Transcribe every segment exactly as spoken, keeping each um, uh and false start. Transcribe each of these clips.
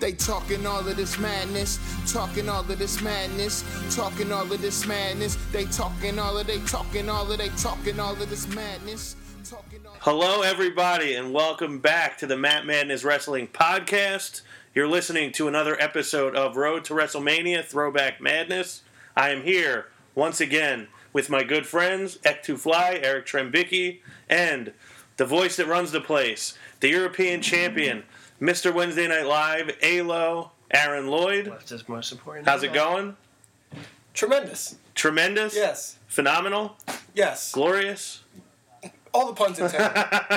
They talking all of this madness, talking all of this madness, talking all of this madness. They talking all of they talking all of they talking all of this madness. Hello, everybody, and welcome back to the Matt Madness Wrestling Podcast. You're listening to another episode of Road to WrestleMania Throwback Madness. I am here once again with my good friends, Ek two Fly, Eric Trembicki, and the voice that runs the place, the European champion, Mister Wednesday Night Live, A L O, Aaron Lloyd. Left is most important. How's it going? Tremendous. Tremendous? Yes. Phenomenal? Yes. Glorious? All the puns in town.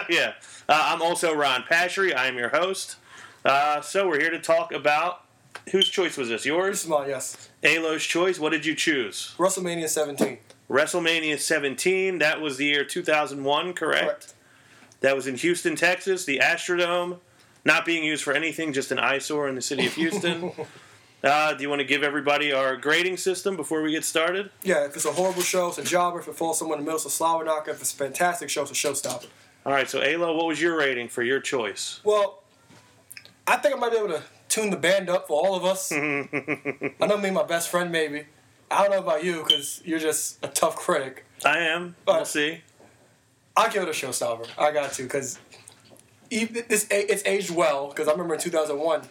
Yeah. Uh, I'm also Ron Paschery. I am your host. Uh, so we're here to talk about, whose choice was this? Yours? This is mine, yes. A L O's choice. What did you choose? WrestleMania seventeen. WrestleMania seventeen. That was the year two thousand one, correct? Correct. That was in Houston, Texas. The Astrodome. Not being used for anything, just an eyesore in the city of Houston. Uh, do you want to give everybody our grading system before we get started? Yeah, if it's a horrible show, it's a jobber. If it falls somewhere in the middle, it's a slobber knocker. If it's a fantastic show, it's a showstopper. All right, so A L O, what was your rating for your choice? Well, I think I might be able to tune the band up for all of us. I know me and my best friend, maybe. I don't know about you, because you're just a tough critic. I am. But we'll see. I'll give it a showstopper. I got to, because it's aged well, because I remember in two thousand one...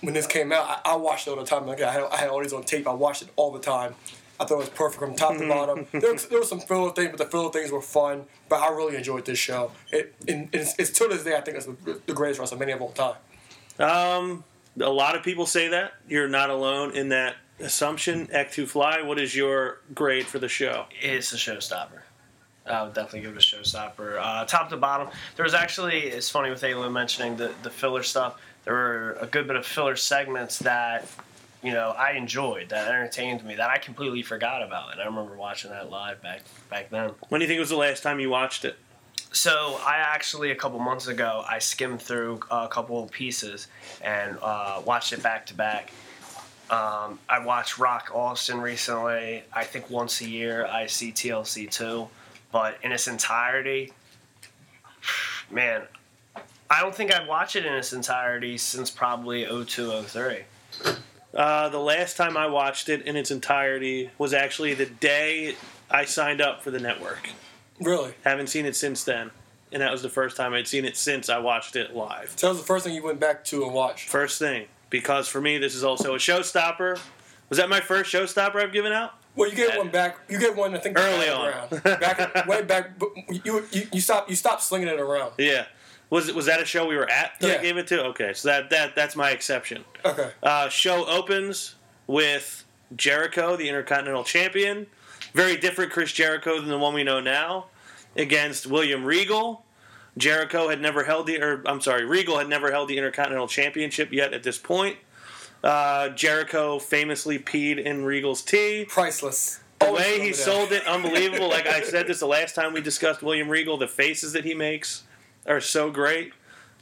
when this came out, I, I watched it all the time. Like I had, I had all these on tape. I watched it all the time. I thought it was perfect from top to bottom. There, there were some filler things, but the filler things were fun. But I really enjoyed this show. It, it, it's, it's to this day, I think it's the greatest WrestleMania of all time. Um, a lot of people say that. You're not alone in that assumption. Ek two Fly, what is your grade for the show? It's a showstopper. I would definitely give it a showstopper. Uh, top to bottom, there was actually, it's funny with A L O mentioning the, the filler stuff. There were a good bit of filler segments that, you know, I enjoyed, that entertained me, that I completely forgot about. And I remember watching that live back back then. When do you think was the last time you watched it? So I actually, a couple months ago, I skimmed through a couple of pieces and uh, watched it back to back. Um, I watched Rock Austin recently. I think once a year I see T L C too. But in its entirety, man, I don't think I'd watch it in its entirety since probably oh two, oh three. Uh, the last time I watched it in its entirety was actually the day I signed up for the network. Really? Haven't seen it since then. And that was the first time I'd seen it since I watched it live. So that was the first thing you went back to and watched? First thing. Because for me, this is also a showstopper. Was that my first showstopper I've given out? Well, you get one back. You get one, I think, early on. Back, way back. You, you, you, stopped, you stopped slinging it around. Yeah. Was was that a show we were at that yeah. I gave it to? Okay, so that, that that's my exception. Okay. Uh, show opens with Jericho, the Intercontinental Champion. Very different Chris Jericho than the one we know now. Against William Regal. Jericho had never held the, or I'm sorry, Regal had never held the Intercontinental Championship yet at this point. Uh, Jericho famously peed in Regal's tea. Priceless. The way he sold it, unbelievable. Like I said this the last time we discussed William Regal, the faces that he makes are so great.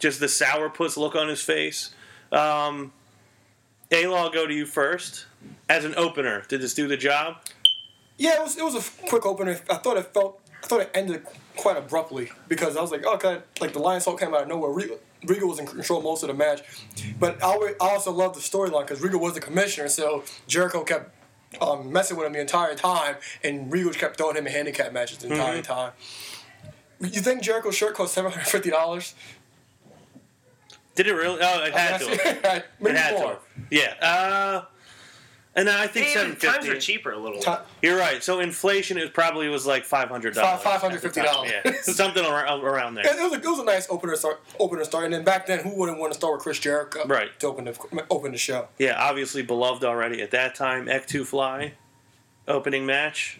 Just the sourpuss look on his face. Um, A L O, I'll go to you first. As an opener, did this do the job? Yeah, it was, it was a quick opener. I thought it felt, I thought it ended quite abruptly because I was like, okay, like the Lion's Hulk came out of nowhere. Regal, Regal was in control most of the match. But I, I also loved the storyline because Regal was the commissioner, so Jericho kept um, messing with him the entire time, and Regal kept throwing him in handicap matches the entire mm-hmm. time. You think Jericho's shirt cost seven hundred fifty dollars? Did it really? Oh, it had to. It Maybe had more. To. Yeah. Uh, and I think seven fifty. Times are cheaper a little. Time. You're right. So inflation is probably was like five hundred dollars. five hundred fifty dollars. Yeah. Something around there. It was, a, it was a nice opener start. Opener start. And then back then, who wouldn't want to start with Chris Jericho right. to open the, open the show? Yeah, obviously beloved already at that time. Ek two Fly opening match.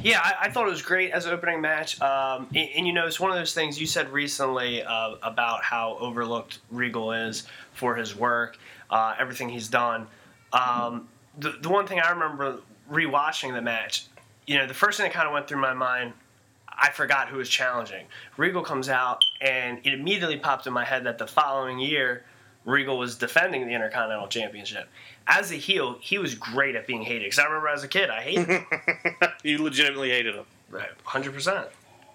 Yeah, I, I thought it was great as an opening match. Um, and, and, you know, it's one of those things you said recently uh, about how overlooked Regal is for his work, uh, everything he's done. Um, the, the one thing I remember rewatching the match, you know, the first thing that kind of went through my mind, I forgot who was challenging. Regal comes out, and it immediately popped in my head that the following year, Regal was defending the Intercontinental Championship. As a heel, he was great at being hated. Because I remember as a kid, I hated him. You legitimately hated him. Right, one hundred percent.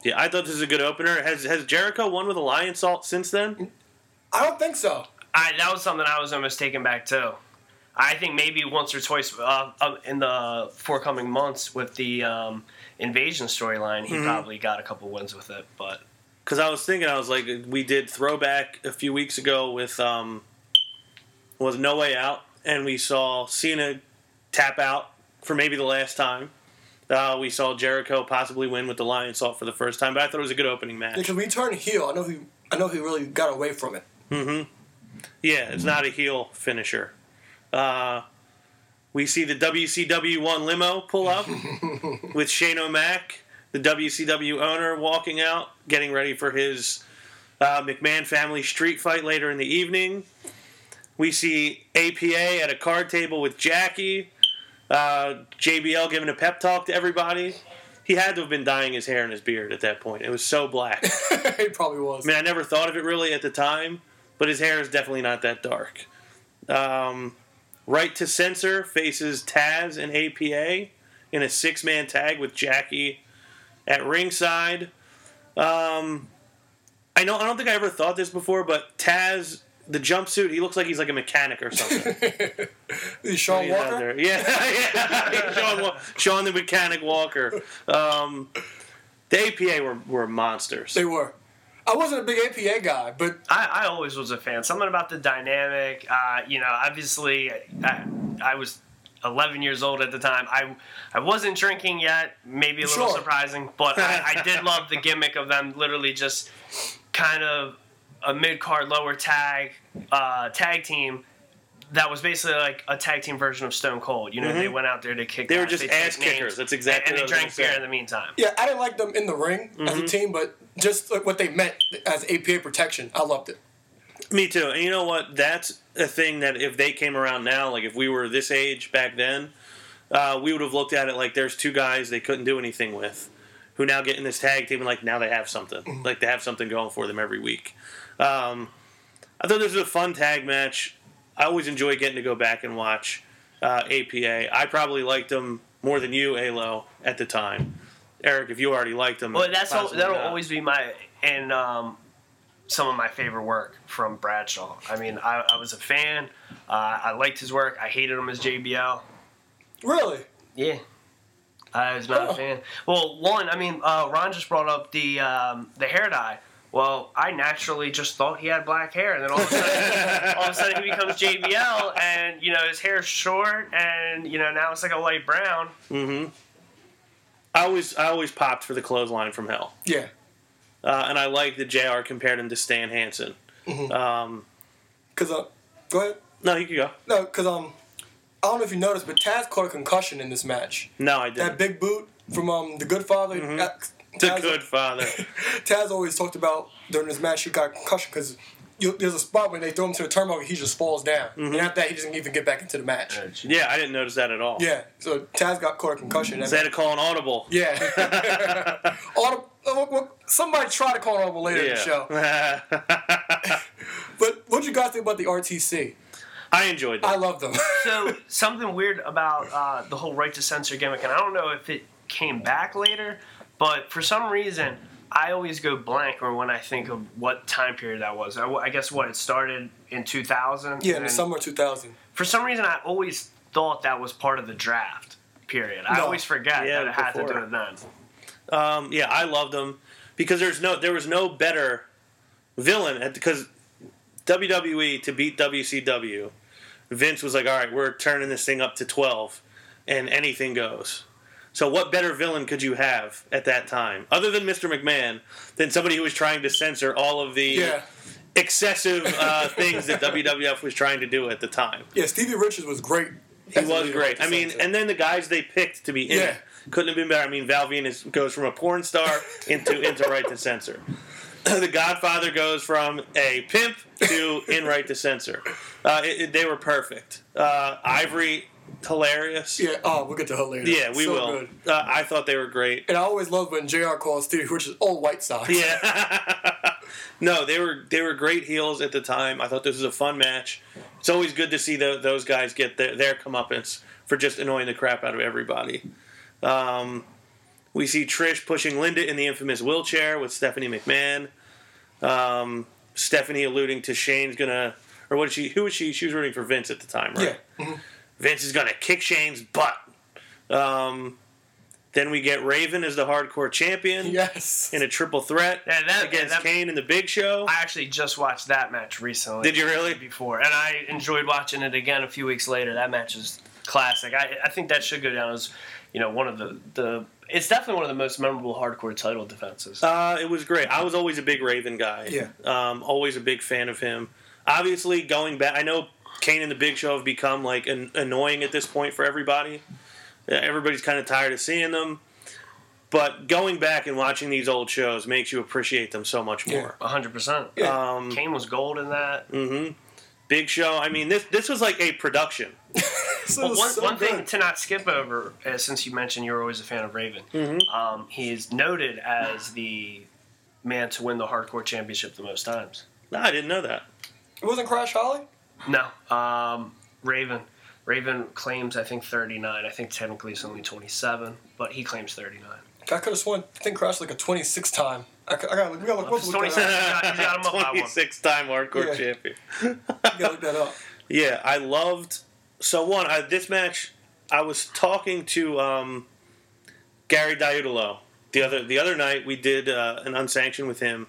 Yeah, I thought this was a good opener. Has has Jericho won with a lion salt since then? I don't think so. I, that was something I was almost taken back, too. I think maybe once or twice uh, in the forthcoming months with the um, Invasion storyline, he mm-hmm. probably got a couple wins with it. But because I was thinking, I was like, we did Throwback a few weeks ago with um, with No Way Out, and we saw Cena tap out for maybe the last time. Uh, we saw Jericho possibly win with the Lion's Salt for the first time, but I thought it was a good opening match. Because when he turned heel, I know he, I know he really got away from it. Mm-hmm. Yeah, it's not a heel finisher. Uh, we see the W C W one limo pull up with Shane O'Mac, the W C W owner, walking out, getting ready for his uh, McMahon family street fight later in the evening. We see A P A at a card table with Jackie. Uh, J B L giving a pep talk to everybody. He had to have been dyeing his hair and his beard at that point. It was so black. He probably was. I mean, I never thought of it really at the time, but his hair is definitely not that dark. Um, Right to Censor faces Taz and A P A in a six-man tag with Jackie at ringside. Um, I know I don't think I ever thought this before, but Taz, the jumpsuit, he looks like he's like a mechanic or something. Sean he's Walker? Yeah, yeah. Sean, Sean the Mechanic Walker. Um, the A P A were, were monsters. They were. I wasn't a big A P A guy, but I, I always was a fan. Something about the dynamic, uh, you know. Obviously, I, I was eleven years old at the time. I I wasn't drinking yet. Maybe a little sure. surprising, but I, I did love the gimmick of them. Literally, just kind of a mid-card, lower tag uh, tag team that was basically like a tag team version of Stone Cold. You know, mm-hmm. they went out there to kick. They ass. were just they ass kickers. Names, That's exactly. And, and what they drank beer in the meantime. Yeah, I didn't like them in the ring mm-hmm. as a team, but just what they meant as A P A protection, I loved it. Me too. And you know what? That's a thing that if they came around now, like if we were this age back then, uh, we would have looked at it like there's two guys they couldn't do anything with who now get in this tag team and like now they have something. Mm-hmm. Like they have something going for them every week. Um, I thought this was a fun tag match. I always enjoy getting to go back and watch uh, A P A. I probably liked them more than you, A-Lo, at the time. Eric, if you already liked them. Well, that's all, that'll not. always be my, and um, some of my favorite work from Bradshaw. I mean, I, I was a fan. Uh, I liked his work. I hated him as J B L. Really? Yeah. I was not oh. a fan. Well, one, I mean, uh, Ron just brought up the um, the hair dye. Well, I naturally just thought he had black hair, and then all of a sudden, all of a sudden he becomes J B L, and, you know, his hair's short, and, you know, now it's like a light brown. Mm-hmm. I always, I always popped for the clothesline from hell. Yeah. Uh, and I like that J R compared him to Stan Hansen. Mm-hmm. Um, Cause, uh, go ahead. No, you can go. No, because um, I don't know if you noticed, but Taz caught a concussion in this match. No, I didn't. That big boot from um, The Good Father. Mm-hmm. At- Taz, the Good Father. Taz always talked about during his match he got a concussion because there's a spot when they throw him to the turnbuckle he just falls down. Mm-hmm. And after that he doesn't even get back into the match. Yeah, I didn't notice that at all. Yeah, so Taz got caught a concussion. Is that a call an audible? Yeah. audible, somebody try to call an audible later yeah. in the show. But what you guys think about the R T C? I enjoyed them. I love them. So something weird about uh, the whole Right to Censor gimmick, and I don't know if it came back later, but for some reason, I always go blank or when I think of what time period that was. I, I guess, what, it started in two thousand? Yeah, in the summer of two thousand. For some reason, I always thought that was part of the draft period. I no. always forget yeah, that it had before. to do with them. Um, yeah, I loved them because there's no there was no better villain. Because W W E, to beat W C W, Vince was like, all right, we're turning this thing up to twelve, and anything goes. So what better villain could you have at that time, other than Mister McMahon, than somebody who was trying to censor all of the yeah. excessive uh, things that W W F was trying to do at the time? Yeah, Stevie Richards was great. He was great. I mean, and then the guys they picked to be in yeah. it couldn't have been better. I mean, Val Venus goes from a porn star into, into Right to Censor. The Godfather goes from a pimp to in Right to Censor. Uh, it, it, they were perfect. Uh, Ivory... hilarious. Yeah, oh, we'll get to her later. Yeah, we so will. Uh, I thought they were great. And I always loved when J R calls Stevie, which is all White Sox. Yeah. No, they were they were great heels at the time. I thought this was a fun match. It's always good to see the, those guys get their, their comeuppance for just annoying the crap out of everybody. Um, we see Trish pushing Linda in the infamous wheelchair with Stephanie McMahon. Um, Stephanie alluding to Shane's gonna, or what is she? Who was she? She was rooting for Vince at the time, right? Yeah. Mm-hmm. Vince is gonna kick Shane's butt. Um, then we get Raven as the hardcore champion. Yes. In a triple threat and that, against and that, Kane and the Big Show. I actually just watched that match recently. Did you really? Before, and I enjoyed watching it again a few weeks later. That match is classic. I I think that should go down as, you know, one of the the. It's definitely one of the most memorable hardcore title defenses. Uh, it was great. I was always a big Raven guy. Yeah. Um, always a big fan of him. Obviously, going back, I know Kane and the Big Show have become like an- annoying at this point for everybody. Everybody's kind of tired of seeing them. But going back and watching these old shows makes you appreciate them so much more. Yeah, one hundred percent. Yeah. Um, Kane was gold in that. Mm-hmm. Big Show. I mean, this this was like a production. Well, one so one thing to not skip over, uh, since you mentioned you're always a fan of Raven, mm-hmm. um, he is noted as the man to win the hardcore championship the most times. No, I didn't know that. It wasn't Crash Holly? No. Um, Raven. Raven claims, I think, thirty-nine. I think technically it's only twenty-seven, but he claims thirty-nine. I could have sworn, I think Crash like a twenty-six time. I, I gotta look, we gotta look, well, look that up. twenty-six time hardcore yeah. champion. You gotta look that up. Yeah, I loved... So, one, I, this match, I was talking to um, Gary Diutolo the other the other night. We did uh, an unsanctioned with him,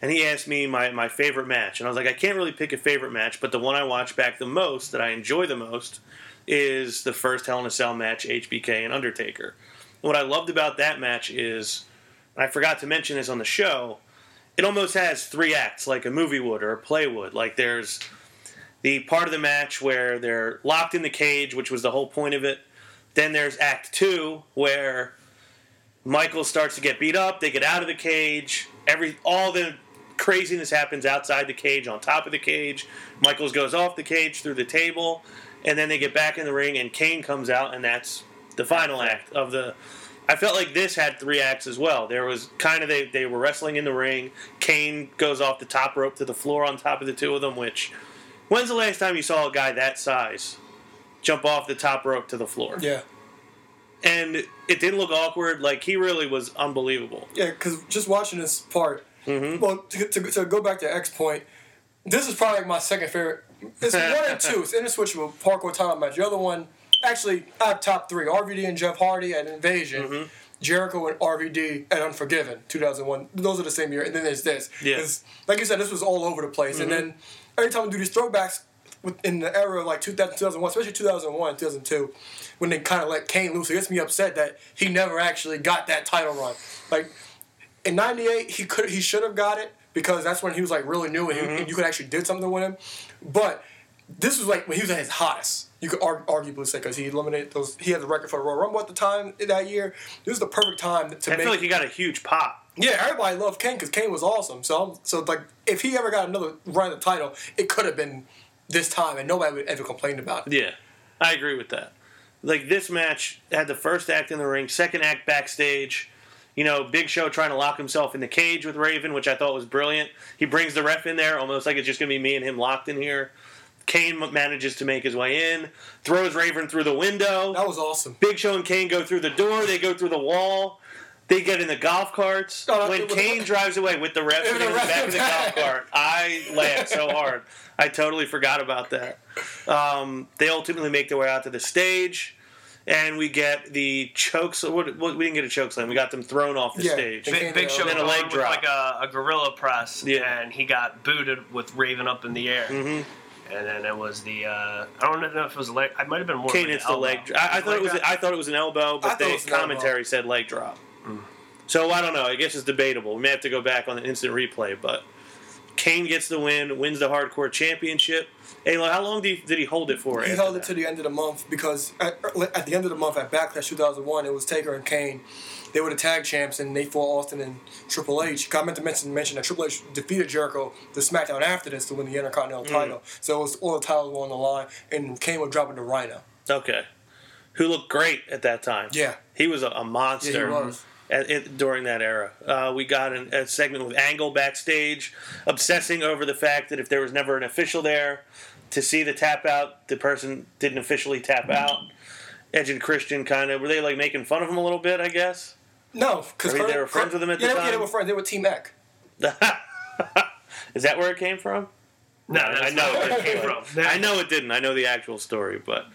and he asked me my, my favorite match. And I was like, I can't really pick a favorite match, but the one I watch back the most, that I enjoy the most, is the first Hell in a Cell match, H B K and Undertaker. And what I loved about that match is, and I forgot to mention this on the show, it almost has three acts, like a movie would or a play would. Like, there's... the part of the match where they're locked in the cage, which was the whole point of it. Then there's Act Two, where Michael starts to get beat up. They get out of the cage. Every all the craziness happens outside the cage, on top of the cage. Michaels goes off the cage through the table, and then they get back in the ring, and Kane comes out, and that's the final act of the. I felt like this had three acts as well. There was kind of they they were wrestling in the ring. Kane goes off the top rope to the floor on top of the two of them, which. When's the last time you saw a guy that size jump off the top rope to the floor? Yeah. And it didn't look awkward. Like, he really was unbelievable. Yeah, because just watching this part, mm-hmm. well, to, to, to go back to X point, this is probably like my second favorite. It's one and two. It's Interswitchable, hardcore title match. The other one, actually, I have top three. R V D and Jeff Hardy at Invasion. Mm-hmm. Jericho and R V D at Unforgiven, two thousand one. Those are the same year. And then there's this. Yeah. Like you said, this was all over the place. Mm-hmm. And then... every time we do these throwbacks in the era of like two thousand, two thousand one, especially two thousand one, two thousand two, when they kind of let Kane loose, it gets me upset that he never actually got that title run. Like in ninety-eight, he could, he should have got it because that's when he was like really new and, mm-hmm. he, and you could actually did something with him. But this was like when he was at his hottest. You could argue, arguably say because he eliminated those. He had the record for the Royal Rumble at the time that year. This was the perfect time to. I make, feel like he got a huge pop. Yeah, everybody loved Kane because Kane was awesome. So, so like, if he ever got another run at the title, it could have been this time, and nobody would ever complain about it. Yeah, I agree with that. Like, this match had the first act in the ring, second act backstage. You know, Big Show trying to lock himself in the cage with Raven, which I thought was brilliant. He brings the ref in there, almost like it's just going to be me and him locked in here. Kane manages to make his way in, throws Raven through the window. That was awesome. Big Show and Kane go through the door. They go through the wall. They get in the golf carts. Oh, when Kane what? drives away with the ref in the back of the golf cart, I laughed so hard. I totally forgot about that. Um, they ultimately make their way out to the stage, and we get the chokes. What, what, we didn't get a choke slam. We got them thrown off the yeah, stage. Big, Big Show and a leg drop. Like a, a gorilla press, yeah. and he got booted with Raven up in the air. Mm-hmm. And then it was the uh, I don't know if it was a leg. I might have been more. Kane hits the leg. I, I thought leg it was. A, I thought it was an elbow, but the commentary said leg drop. So, I don't know. I guess it's debatable. We may have to go back on the instant replay, but Kane gets the win, wins the Hardcore Championship. Hey, how long did he, did he hold it for? He held that? it to the end of the month because at, at the end of the month at Backlash two thousand one, it was Taker and Kane. They were the tag champs, and they fought Austin and Triple H. I meant to mention, mention that Triple H defeated Jericho the SmackDown after this to win the Intercontinental mm. title. So, it was all the titles were on the line, and Kane was dropping to Rhino. Okay. Who looked great at that time. Yeah. He was a, a monster. Yeah, he was. At, at, during that era, uh, we got an, a segment with Angle backstage, obsessing over the fact that if there was never an official there to see the tap out, the person didn't officially tap out. Edge and Christian kind of were they like making fun of him a little bit, I guess. No, because I mean, they were friends with him at yeah, the time. Yeah, they were friends. They were Team Ek. Is that where it came from? No, no I know where it came from. That, I know it didn't. I know the actual story, but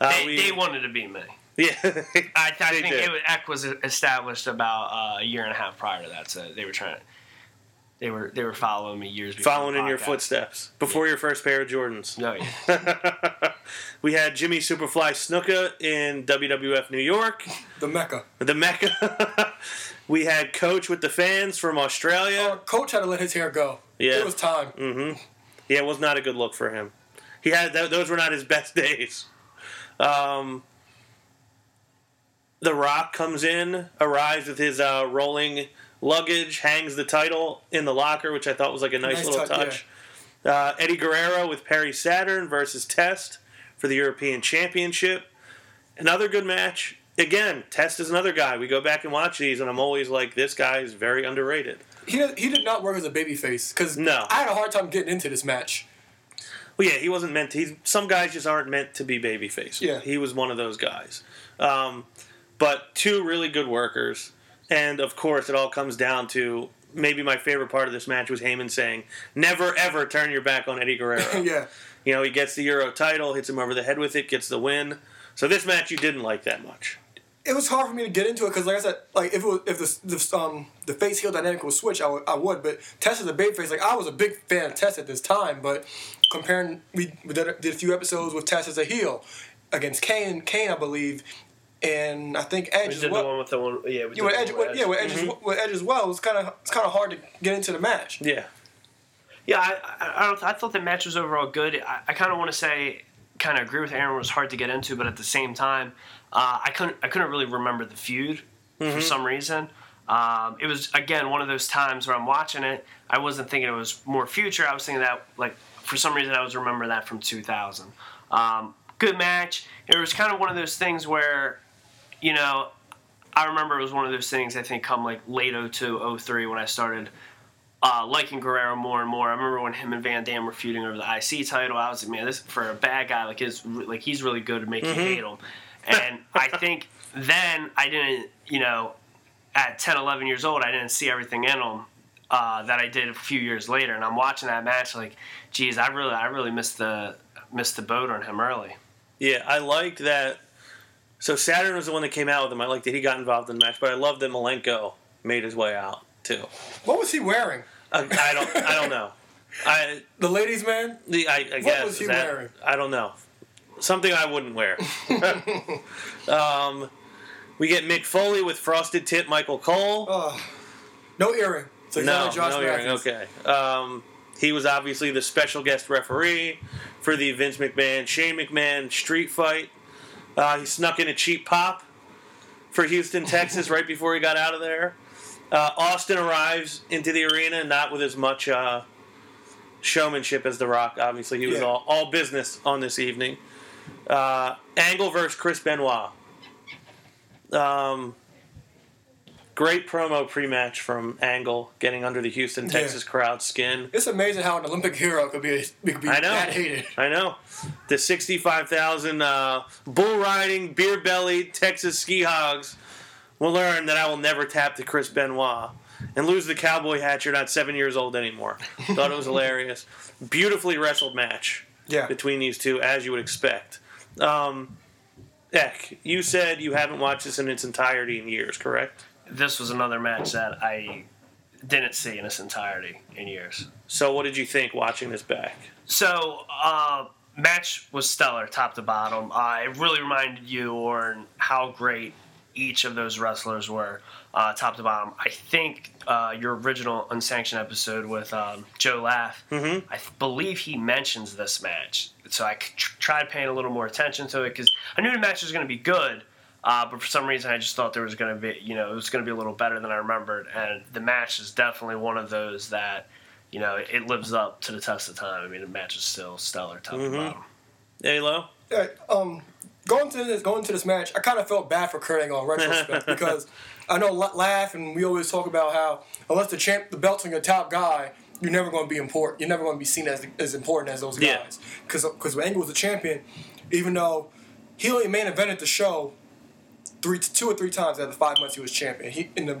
uh, they, we, they wanted to be me. Yeah, I, I think did. It was, Ek was established about uh, a year and a half prior to that, so they were trying. They were they were following me years before. Following in your footsteps before yeah. your first pair of Jordans. No, yeah. We had Jimmy Superfly Snuka in W W F New York, the Mecca. The Mecca. We had Coach with the fans from Australia. Uh, Coach had to let his hair go. Yeah, it was time. Mm-hmm. Yeah, it was not a good look for him. He had th- those were not his best days. Um, The Rock comes in, arrives with his uh, rolling luggage, hangs the title in the locker, which I thought was like a nice, nice little tuck, touch. Yeah. Uh, Eddie Guerrero with Perry Saturn versus Test for the European Championship. Another good match. Again, Test is another guy. We go back and watch these, and I'm always like, this guy is very underrated. He did, he did not work as a babyface, because no. I had a hard time getting into this match. Well, yeah, he wasn't meant to. He's, some guys just aren't meant to be babyface. Yeah. He was one of those guys. Um, but two really good workers. And, of course, it all comes down to maybe my favorite part of this match was Heyman saying, never, ever turn your back on Eddie Guerrero. Yeah. You know, he gets the Euro title, hits him over the head with it, gets the win. So this match you didn't like that much. It was hard for me to get into it because, like I said, like if it was, if the, the um the face heel dynamic was switched, I would, I would. But Tess is a big face. Like I was a big fan of Tess at this time, but comparing, we did a few episodes with Tess as a heel against Kane, Kane I believe, and I think Edge. We did as well. The one with the one, yeah, we did yeah, with Edge, with Edge. Yeah, with Edge, mm-hmm. as, with Edge as well. It's kind of it's kind of hard to get into the match. Yeah, yeah. I I, don't, I thought the match was overall good. I, I kind of want to say, kind of agree with Aaron. It was hard to get into, but at the same time. Uh, I couldn't. I couldn't really remember the feud mm-hmm. for some reason. Um, it was again one of those times where I'm watching it. I wasn't thinking it was more future. I was thinking that like for some reason I was remembering that from two thousand. Um, good match. It was kind of one of those things where, you know, I remember it was one of those things. I think come like late oh two, oh three when I started uh, liking Guerrero more and more. I remember when him and Van Dam were feuding over the I C title. I was like, man, this for a bad guy like his like he's really good at making mm-hmm. you hate him. And I think then I didn't, you know, at ten, eleven years old, I didn't see everything in him uh, that I did a few years later. And I'm watching that match like, geez, I really, I really missed the missed the boat on him early. Yeah, I liked that. So Saturn was the one that came out with him. I liked that he got involved in the match, but I loved that Malenko made his way out too. What was he wearing? I, I don't, I don't know. I the ladies' man. The I, I what guess, was he that, wearing? I don't know. Something I wouldn't wear. um, we get Mick Foley with Frosted Tip Michael Cole. Uh, no earring. So no, Josh no earring. Okay. Um, he was obviously the special guest referee for the Vince McMahon, Shane McMahon street fight. Uh, he snuck in a cheap pop for Houston, Texas right before he got out of there. Uh, Austin arrives into the arena, not with as much uh, showmanship as The Rock. Obviously, he was yeah. all, all business on this evening. Uh, Angle versus Chris Benoit. Um, great promo pre-match from Angle, getting under the Houston, Texas yeah. crowd's skin. It's amazing how an Olympic hero could be, could be I know. that hated. I know. The sixty-five thousand uh, bull riding, beer bellied Texas ski hogs will learn that I will never tap to Chris Benoit and lose the cowboy hat. You're not seven years old anymore. Thought it was hilarious. Beautifully wrestled match. Yeah. Between these two, as you would expect. Um, Ek, you said you haven't watched this in its entirety in years, correct? This was another match that I didn't see in its entirety in years. So what did you think watching this back? So, uh, match was stellar top to bottom. Uh, it really reminded you, Orrin, how great each of those wrestlers were uh, top to bottom. I think uh, your original unsanctioned episode with um, Joe Laff, mm-hmm. I th- believe he mentions this match. So I tr- tried paying a little more attention to it because I knew the match was going to be good, uh, but for some reason I just thought there was going to be, you know, it was going to be a little better than I remembered. And the match is definitely one of those that, you know, it, it lives up to the test of time. I mean, the match is still stellar top mm-hmm. to bottom. A-Lo? Yeah, um... Going to this, going to this match, I kind of felt bad for Kurt Angle in retrospect because I know Laugh and we always talk about how unless the champ, the belt's on your top guy, you're never going to be important. You're never going to be seen as as important as those guys. Because yeah. because when Angle was the champion, even though he only main evented the show three, two or three times out of the five months he was champion. He in the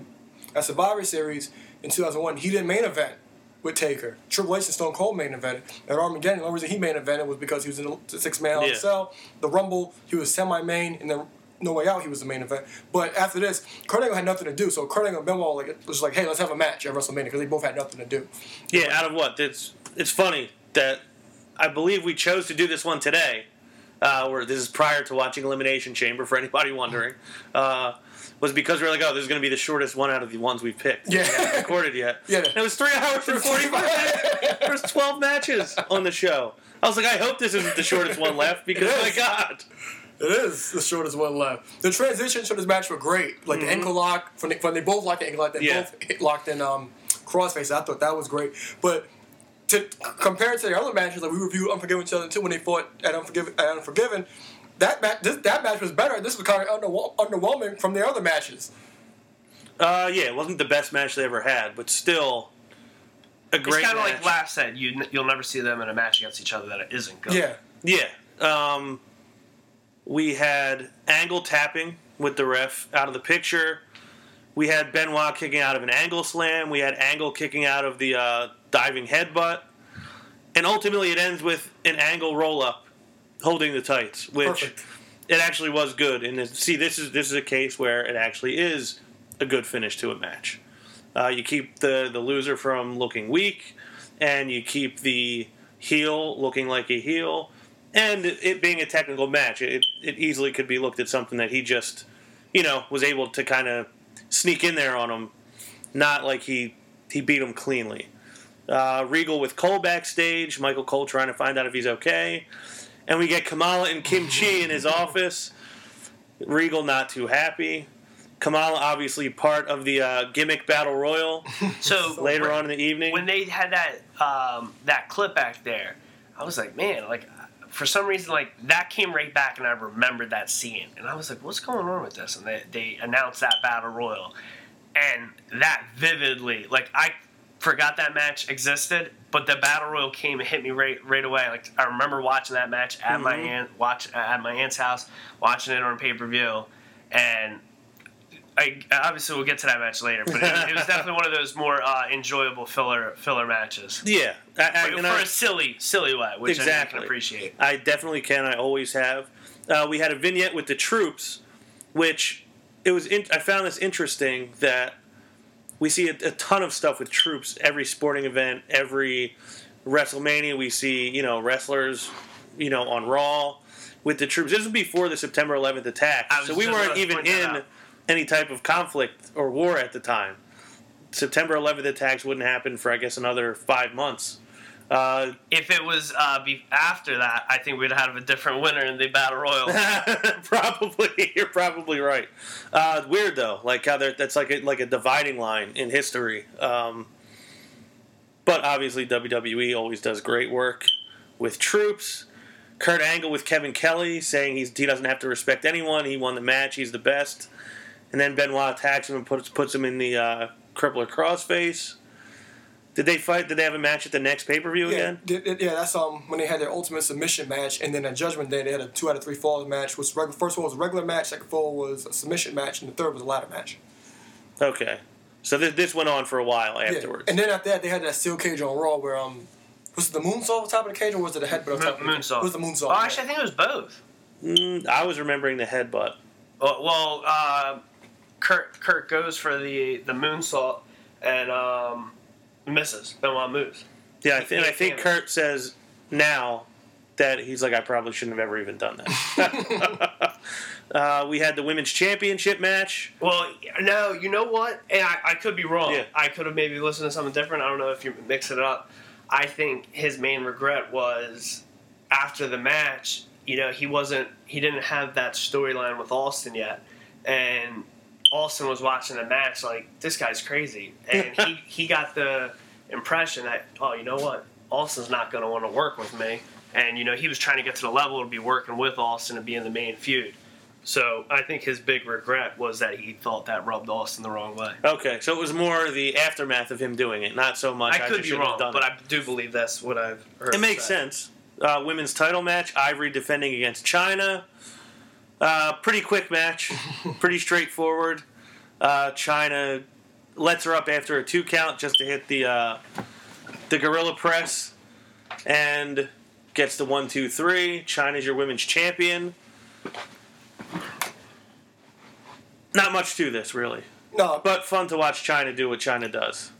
at Survivor Series in two thousand one, he didn't main event. with Taker. Triple H and Stone Cold main evented. At Armageddon, the only reason he main evented was because he was in the six-man yeah. cell. The Rumble, he was semi-main, and then No Way Out, he was the main event. But after this, Kurt Angle had nothing to do, so Kurt Angle and Benoit like, was like, hey, let's have a match at WrestleMania, because they both had nothing to do. Yeah, you know, out of what? It's, it's funny that I believe we chose to do this one today, uh, where this is prior to watching Elimination Chamber, for anybody wondering, uh, was because we were like, oh, this is going to be the shortest one out of the ones we've picked. Yeah. We haven't recorded yet. Yeah. And it was three hours and forty-five minutes. There's twelve matches on the show. I was like, I hope this isn't the shortest one left, because, my God. It is the shortest one left. The transitions from this match were great. Like mm-hmm. the ankle lock, when they, when they both locked the ankle lock, they yeah. both locked in um, crossface. I thought that was great. But to compare it to the other matches, like we reviewed Unforgiven two thousand two when they fought at Unforgiven, at Unforgiven that, match, this, that match was better. This was kind of underwhelming from the other matches. Uh, yeah, it wasn't the best match they ever had, but still a great match. It's kind of like Laugh said, you, you'll never see them in a match against each other that isn't good. Yeah. Yeah. Um... We had Angle tapping with the ref out of the picture. We had Benoit kicking out of an angle slam. We had Angle kicking out of the uh, diving headbutt. And ultimately it ends with an Angle roll-up holding the tights, which Perfect. It actually was good. And see, this is this is a case where it actually is a good finish to a match. Uh, you keep the, the loser from looking weak, and you keep the heel looking like a heel. And it being a technical match, it, it easily could be looked at something that he just, you know, was able to kind of sneak in there on him. Not like he, he beat him cleanly. Uh, Regal with Cole backstage. Michael Cole trying to find out if he's okay. And we get Kamala and Kim Chi in his office. Regal not too happy. Kamala obviously part of the uh, gimmick battle royal. So later when, on in the evening. When they had that um, that clip back there, I was like, man, like... For some reason, like, that came right back, and I remembered that scene. And I was like, what's going on with this? And they, they announced that Battle Royal. And that vividly, like, I forgot that match existed, but the Battle Royal came and hit me right right away. Like, I remember watching that match at, mm-hmm. my, aunt, watch, at my aunt's house, watching it on pay-per-view. And I obviously we'll get to that match later, but it, it was definitely one of those more uh, enjoyable filler filler matches. Yeah, I, I, for I, a silly silly way, which exactly. I can appreciate. I definitely can. I always have. Uh, we had a vignette with the troops, which it was. In, I found this interesting that we see a, a ton of stuff with troops. Every sporting event, every WrestleMania, we see you know wrestlers, you know on Raw with the troops. This was before the September eleventh attack, so we weren't even in any type of conflict or war at the time. September eleventh attacks wouldn't happen for, I guess, another five months. Uh, if it was uh, be- after that, I think we'd have a different winner in the Battle Royal. Probably. You're probably right. Uh, weird, though, like how that's like a, like a dividing line in history. Um, but obviously W W E always does great work with troops. Kurt Angle with Kevin Kelly saying he's, he doesn't have to respect anyone. He won the match. He's the best. And then Benoit attacks him and puts puts him in the uh, crippler crossface. Did they fight? Did they have a match at the next pay per view yeah, again? Did, did, yeah, that's um when they had their Ultimate Submission match, and then at Judgment Day they had a two out of three falls match. Which reg- first one was a regular match, second fall was a submission match, and the third was a ladder match. Okay, so this this went on for a while afterwards. Yeah. And then after that they had that steel cage on Raw where um was it the moonsault on top of the cage or was it the headbutt on top Mo- of the cage? Moonsault. It was the moonsault. Oh, actually, I think it was both. Mm, I was remembering the headbutt. Uh, well. uh... Kurt Kurt goes for the, the moonsault and um, misses. Benoit moves. Yeah, I th- and I think Kurt says now that he's like, I probably shouldn't have ever even done that. uh, we had the women's championship match. Well, no, you know what? And I, I could be wrong. Yeah. I could have maybe listened to something different. I don't know if you mix it up. I think his main regret was after the match, you know, he wasn't he didn't have that storyline with Austin yet. And Austin was watching the match like, this guy's crazy. And he, he got the impression that, oh, you know what? Austin's not going to want to work with me. And, you know, he was trying to get to the level to be working with Austin and be in the main feud. So I think his big regret was that he thought that rubbed Austin the wrong way. Okay, so it was more the aftermath of him doing it, not so much. I, I could be wrong, but it. I do believe that's what I've heard. It makes said. sense. Uh, women's title match, Ivory defending against Chyna. Uh, pretty quick match, pretty straightforward. Uh, Chyna lets her up after a two count just to hit the uh, the Gorilla Press, and gets the one, two, three. Chyna's your women's champion. Not much to this, really. No. But fun to watch Chyna do what Chyna does.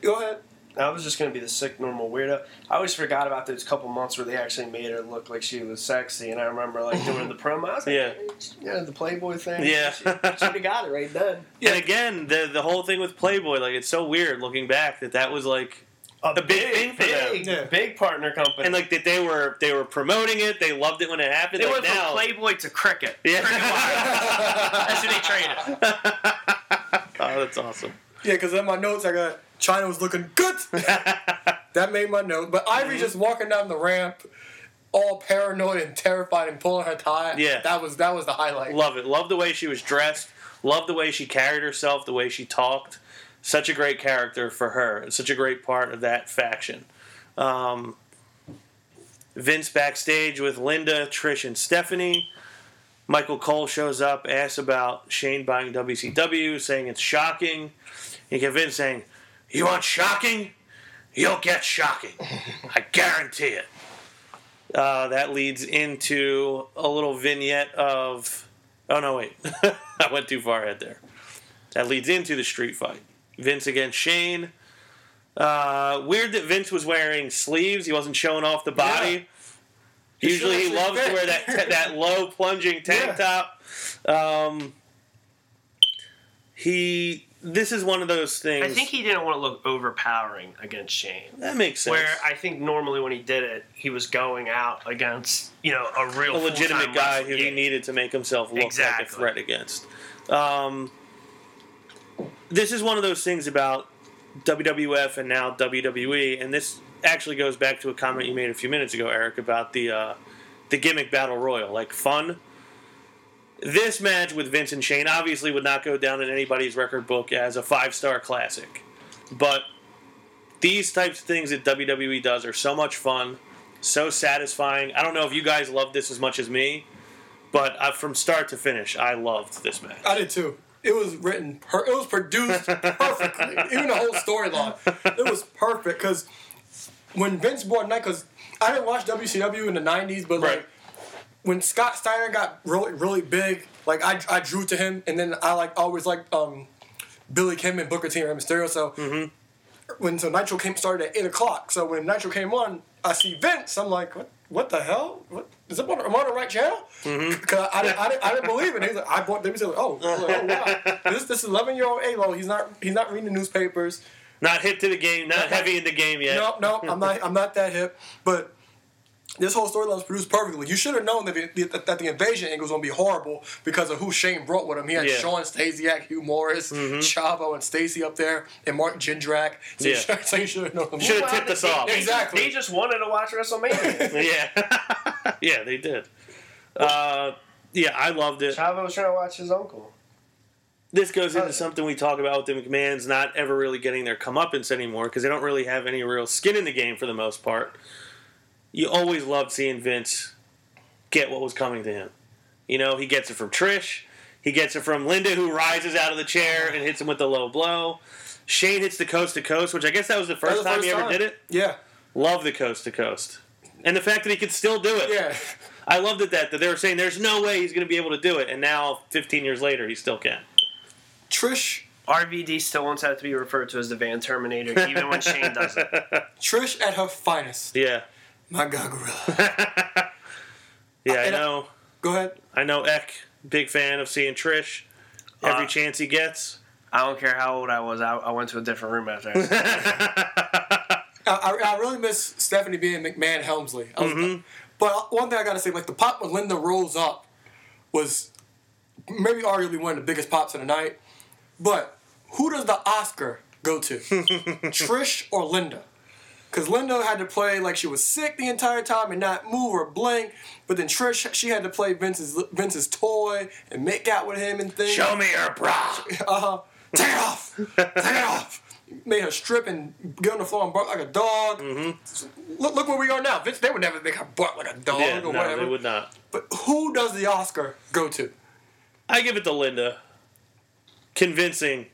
Go ahead. I was just going to be the sick, normal weirdo. I always forgot about those couple months where they actually made her look like she was sexy, and I remember like doing the promo. I was like, yeah. yeah, the Playboy thing. Yeah. She, she got it right then. Yeah. And again, the the whole thing with Playboy, like it's so weird looking back that that was like a, a big, big thing for big, them. Yeah. Big partner company. And like that they were they were promoting it. They loved it when it happened. They like, went from now, Playboy to Cricket. Yeah. Cricket that's who they traded. Oh, that's awesome. Yeah, because in my notes I got Chyna was looking good. That made my note. But Ivory mm-hmm. just walking down the ramp, all paranoid and terrified, and pulling her tie. Yeah, that was that was the highlight. Love it. Love the way she was dressed. Love the way she carried herself. The way she talked. Such a great character for her. And such a great part of that faction. Um, Vince backstage with Linda, Trish, and Stephanie. Michael Cole shows up, asks about Shane buying W C W, saying it's shocking. You get Vince saying, "You want shocking? You'll get shocking. I guarantee it." Uh, that leads into a little vignette of... Oh, no, wait. I went too far ahead there. That leads into the street fight. Vince against Shane. Uh, weird that Vince was wearing sleeves. He wasn't showing off the body. Yeah. Usually he loves to wear that, t- that low plunging tank yeah. top. Um, he... This is one of those things... I think he didn't want to look overpowering against Shane. That makes sense. Where I think normally when he did it, he was going out against, you know, a real... A legitimate guy who he needed to make himself look exactly. like a threat against. Um, this is one of those things about W W F and now W W E, and this actually goes back to a comment you made a few minutes ago, Eric, about the, uh, the gimmick battle royal. Like, fun... This match with Vince and Shane obviously would not go down in anybody's record book as a five-star classic. But these types of things that W W E does are so much fun, so satisfying. I don't know if you guys loved this as much as me, but I, from start to finish, I loved this match. I did too. It was written, per- it was produced perfectly. Even the whole storyline. It was perfect because when Vince brought night, because I didn't watch W C W in the nineties, but right. like, when Scott Steiner got really, really big, like I, I drew to him, and then I like always liked um, Billy Kim and Booker T and Rey Mysterio. So mm-hmm. when so Nitro came started at eight o'clock. So when Nitro came on, I see Vince. I'm like, what? What the hell? What is it? On, am I on the right channel? Mm-hmm. Cause I, I, I, I, didn't, I didn't believe it. He's like, I bought W C W. Oh, oh wow! This this eleven year old A-Lo. He's not he's not reading the newspapers. Not hip to the game. Not heavy in the game yet. No, no, I'm not. I'm not that hip, but. This whole storyline was produced perfectly. You should have known that the, that the invasion angle was going to be horrible because of who Shane brought with him. He had yeah. Sean Stasiak, Hugh Morris, mm-hmm. Chavo, and Stacy up there, and Mark Jindrak. So, yeah. you, should, so you should have known. Should have tipped us off. They, exactly. They just wanted to watch WrestleMania. yeah. yeah, they did. Uh, yeah, I loved it. Chavo was trying to watch his uncle. This goes into something we talk about with the McMahons not ever really getting their comeuppance anymore because they don't really have any real skin in the game for the most part. You always loved seeing Vince get what was coming to him. You know, he gets it from Trish. He gets it from Linda, who rises out of the chair and hits him with the low blow. Shane hits the coast-to-coast, which I guess that was the first was the time first he time. ever did it. Yeah. Love the coast-to-coast. And the fact that he could still do it. Yeah. I loved it that, that they were saying there's no way he's going to be able to do it, and now fifteen years later he still can. Trish... R V D still wants that to be referred to as the Van Terminator, even when Shane does it. Trish at her finest. Yeah. My God, Gorilla. yeah, I, I know. I, go ahead. I know Ek, big fan of seeing Trish every uh, chance he gets. I don't care how old I was. I, I went to a different room after. I, I, I really miss Stephanie being McMahon Helmsley. I was, mm-hmm. But one thing I got to say, like the pop when Linda rolls up was maybe arguably one of the biggest pops of the night. But who does the Oscar go to? Trish or Linda? Because Linda had to play like she was sick the entire time and not move or blink. But then Trish, she had to play Vince's Vince's toy and make out with him and things. Show me your bra. Uh-huh. Take it off. Take it off. Made her strip and get on the floor and bark like a dog. Mm-hmm. Look, look where we are now. Vince, they would never make her bark like a dog yeah, or no, whatever. No, they would not. But who does the Oscar go to? I give it to Linda. Convincing.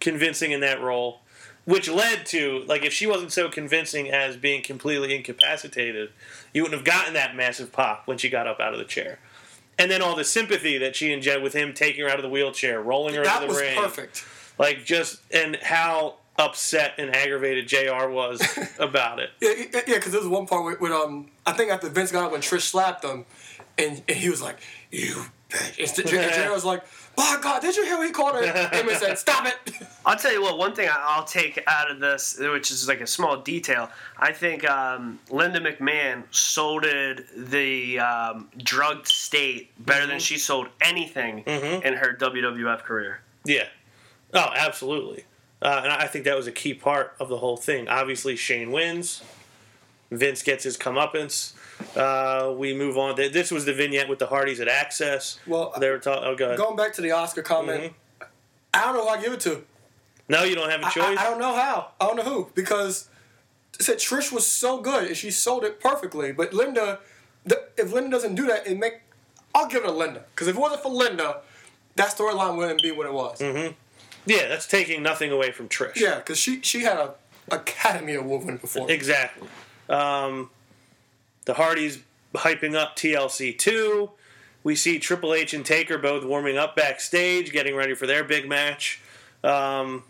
Convincing in that role. Which led to, like, if she wasn't so convincing as being completely incapacitated, you wouldn't have gotten that massive pop when she got up out of the chair. And then all the sympathy that she and Jed with him taking her out of the wheelchair, rolling her into the ring. That was perfect. Like, just, and how upset and aggravated J R was about it. Yeah, because yeah, there was one part with, with, um, I think after Vince got up when Trish slapped him, and, and he was like, you bitch. And J R was like, oh, God, did you hear what he called her? Heyman said, stop it. I'll tell you what, one thing I'll take out of this, which is like a small detail, I think um, Linda McMahon sold the um, drugged state better mm-hmm. than she sold anything mm-hmm. in her W W F career. Yeah. Oh, absolutely. Uh, and I think that was a key part of the whole thing. Obviously, Shane wins. Vince gets his comeuppance. Uh, we move on. This was the vignette with the Hardys at Access. Well, they were talking. Oh, go ahead. Going back to the Oscar comment, mm-hmm. I don't know who I give it to. No, you don't have a choice. I, I don't know how. I don't know who, because I said Trish was so good and she sold it perfectly. But Linda, the, if Linda doesn't do that, it make I'll give it to Linda, because if it wasn't for Linda, that storyline wouldn't be what it was. Mm-hmm. Yeah, that's taking nothing away from Trish. Yeah, because she she had a Academy Award winning performance. Exactly. Um, the Hardys hyping up T L C two. We see Triple H and Taker both warming up backstage, getting ready for their big match, um,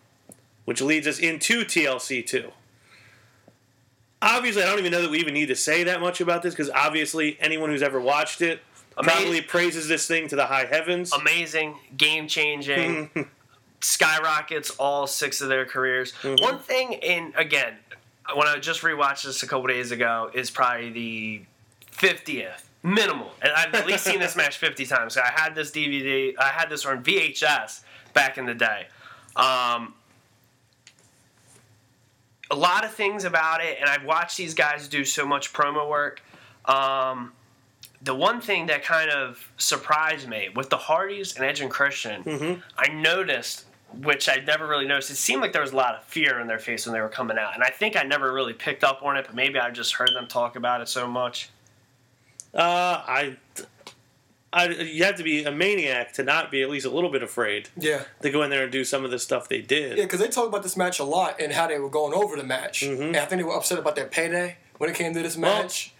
which leads us into T L C two. Obviously, I don't even know that we even need to say that much about this, because obviously anyone who's ever watched it amazing. Probably praises this thing to the high heavens. Amazing, game-changing, skyrockets all six of their careers. Mm-hmm. One thing, in again... when I just rewatched this a couple days ago, is probably the fiftieth minimal, and I've at least seen this match fifty times. So I had this D V D, I had this on V H S back in the day. Um, a lot of things about it, and I've watched these guys do so much promo work. Um, the one thing that kind of surprised me with the Hardys and Edge and Christian, mm-hmm. I noticed. Which I never really noticed. It seemed like there was a lot of fear in their face when they were coming out. And I think I never really picked up on it, but maybe I just heard them talk about it so much. Uh, I, I, you have to be a maniac to not be at least a little bit afraid. Yeah. To go in there and do some of the stuff they did. Yeah, because they talked about this match a lot and how they were going over the match. Mm-hmm. And I think they were upset about their payday when it came to this match. Well,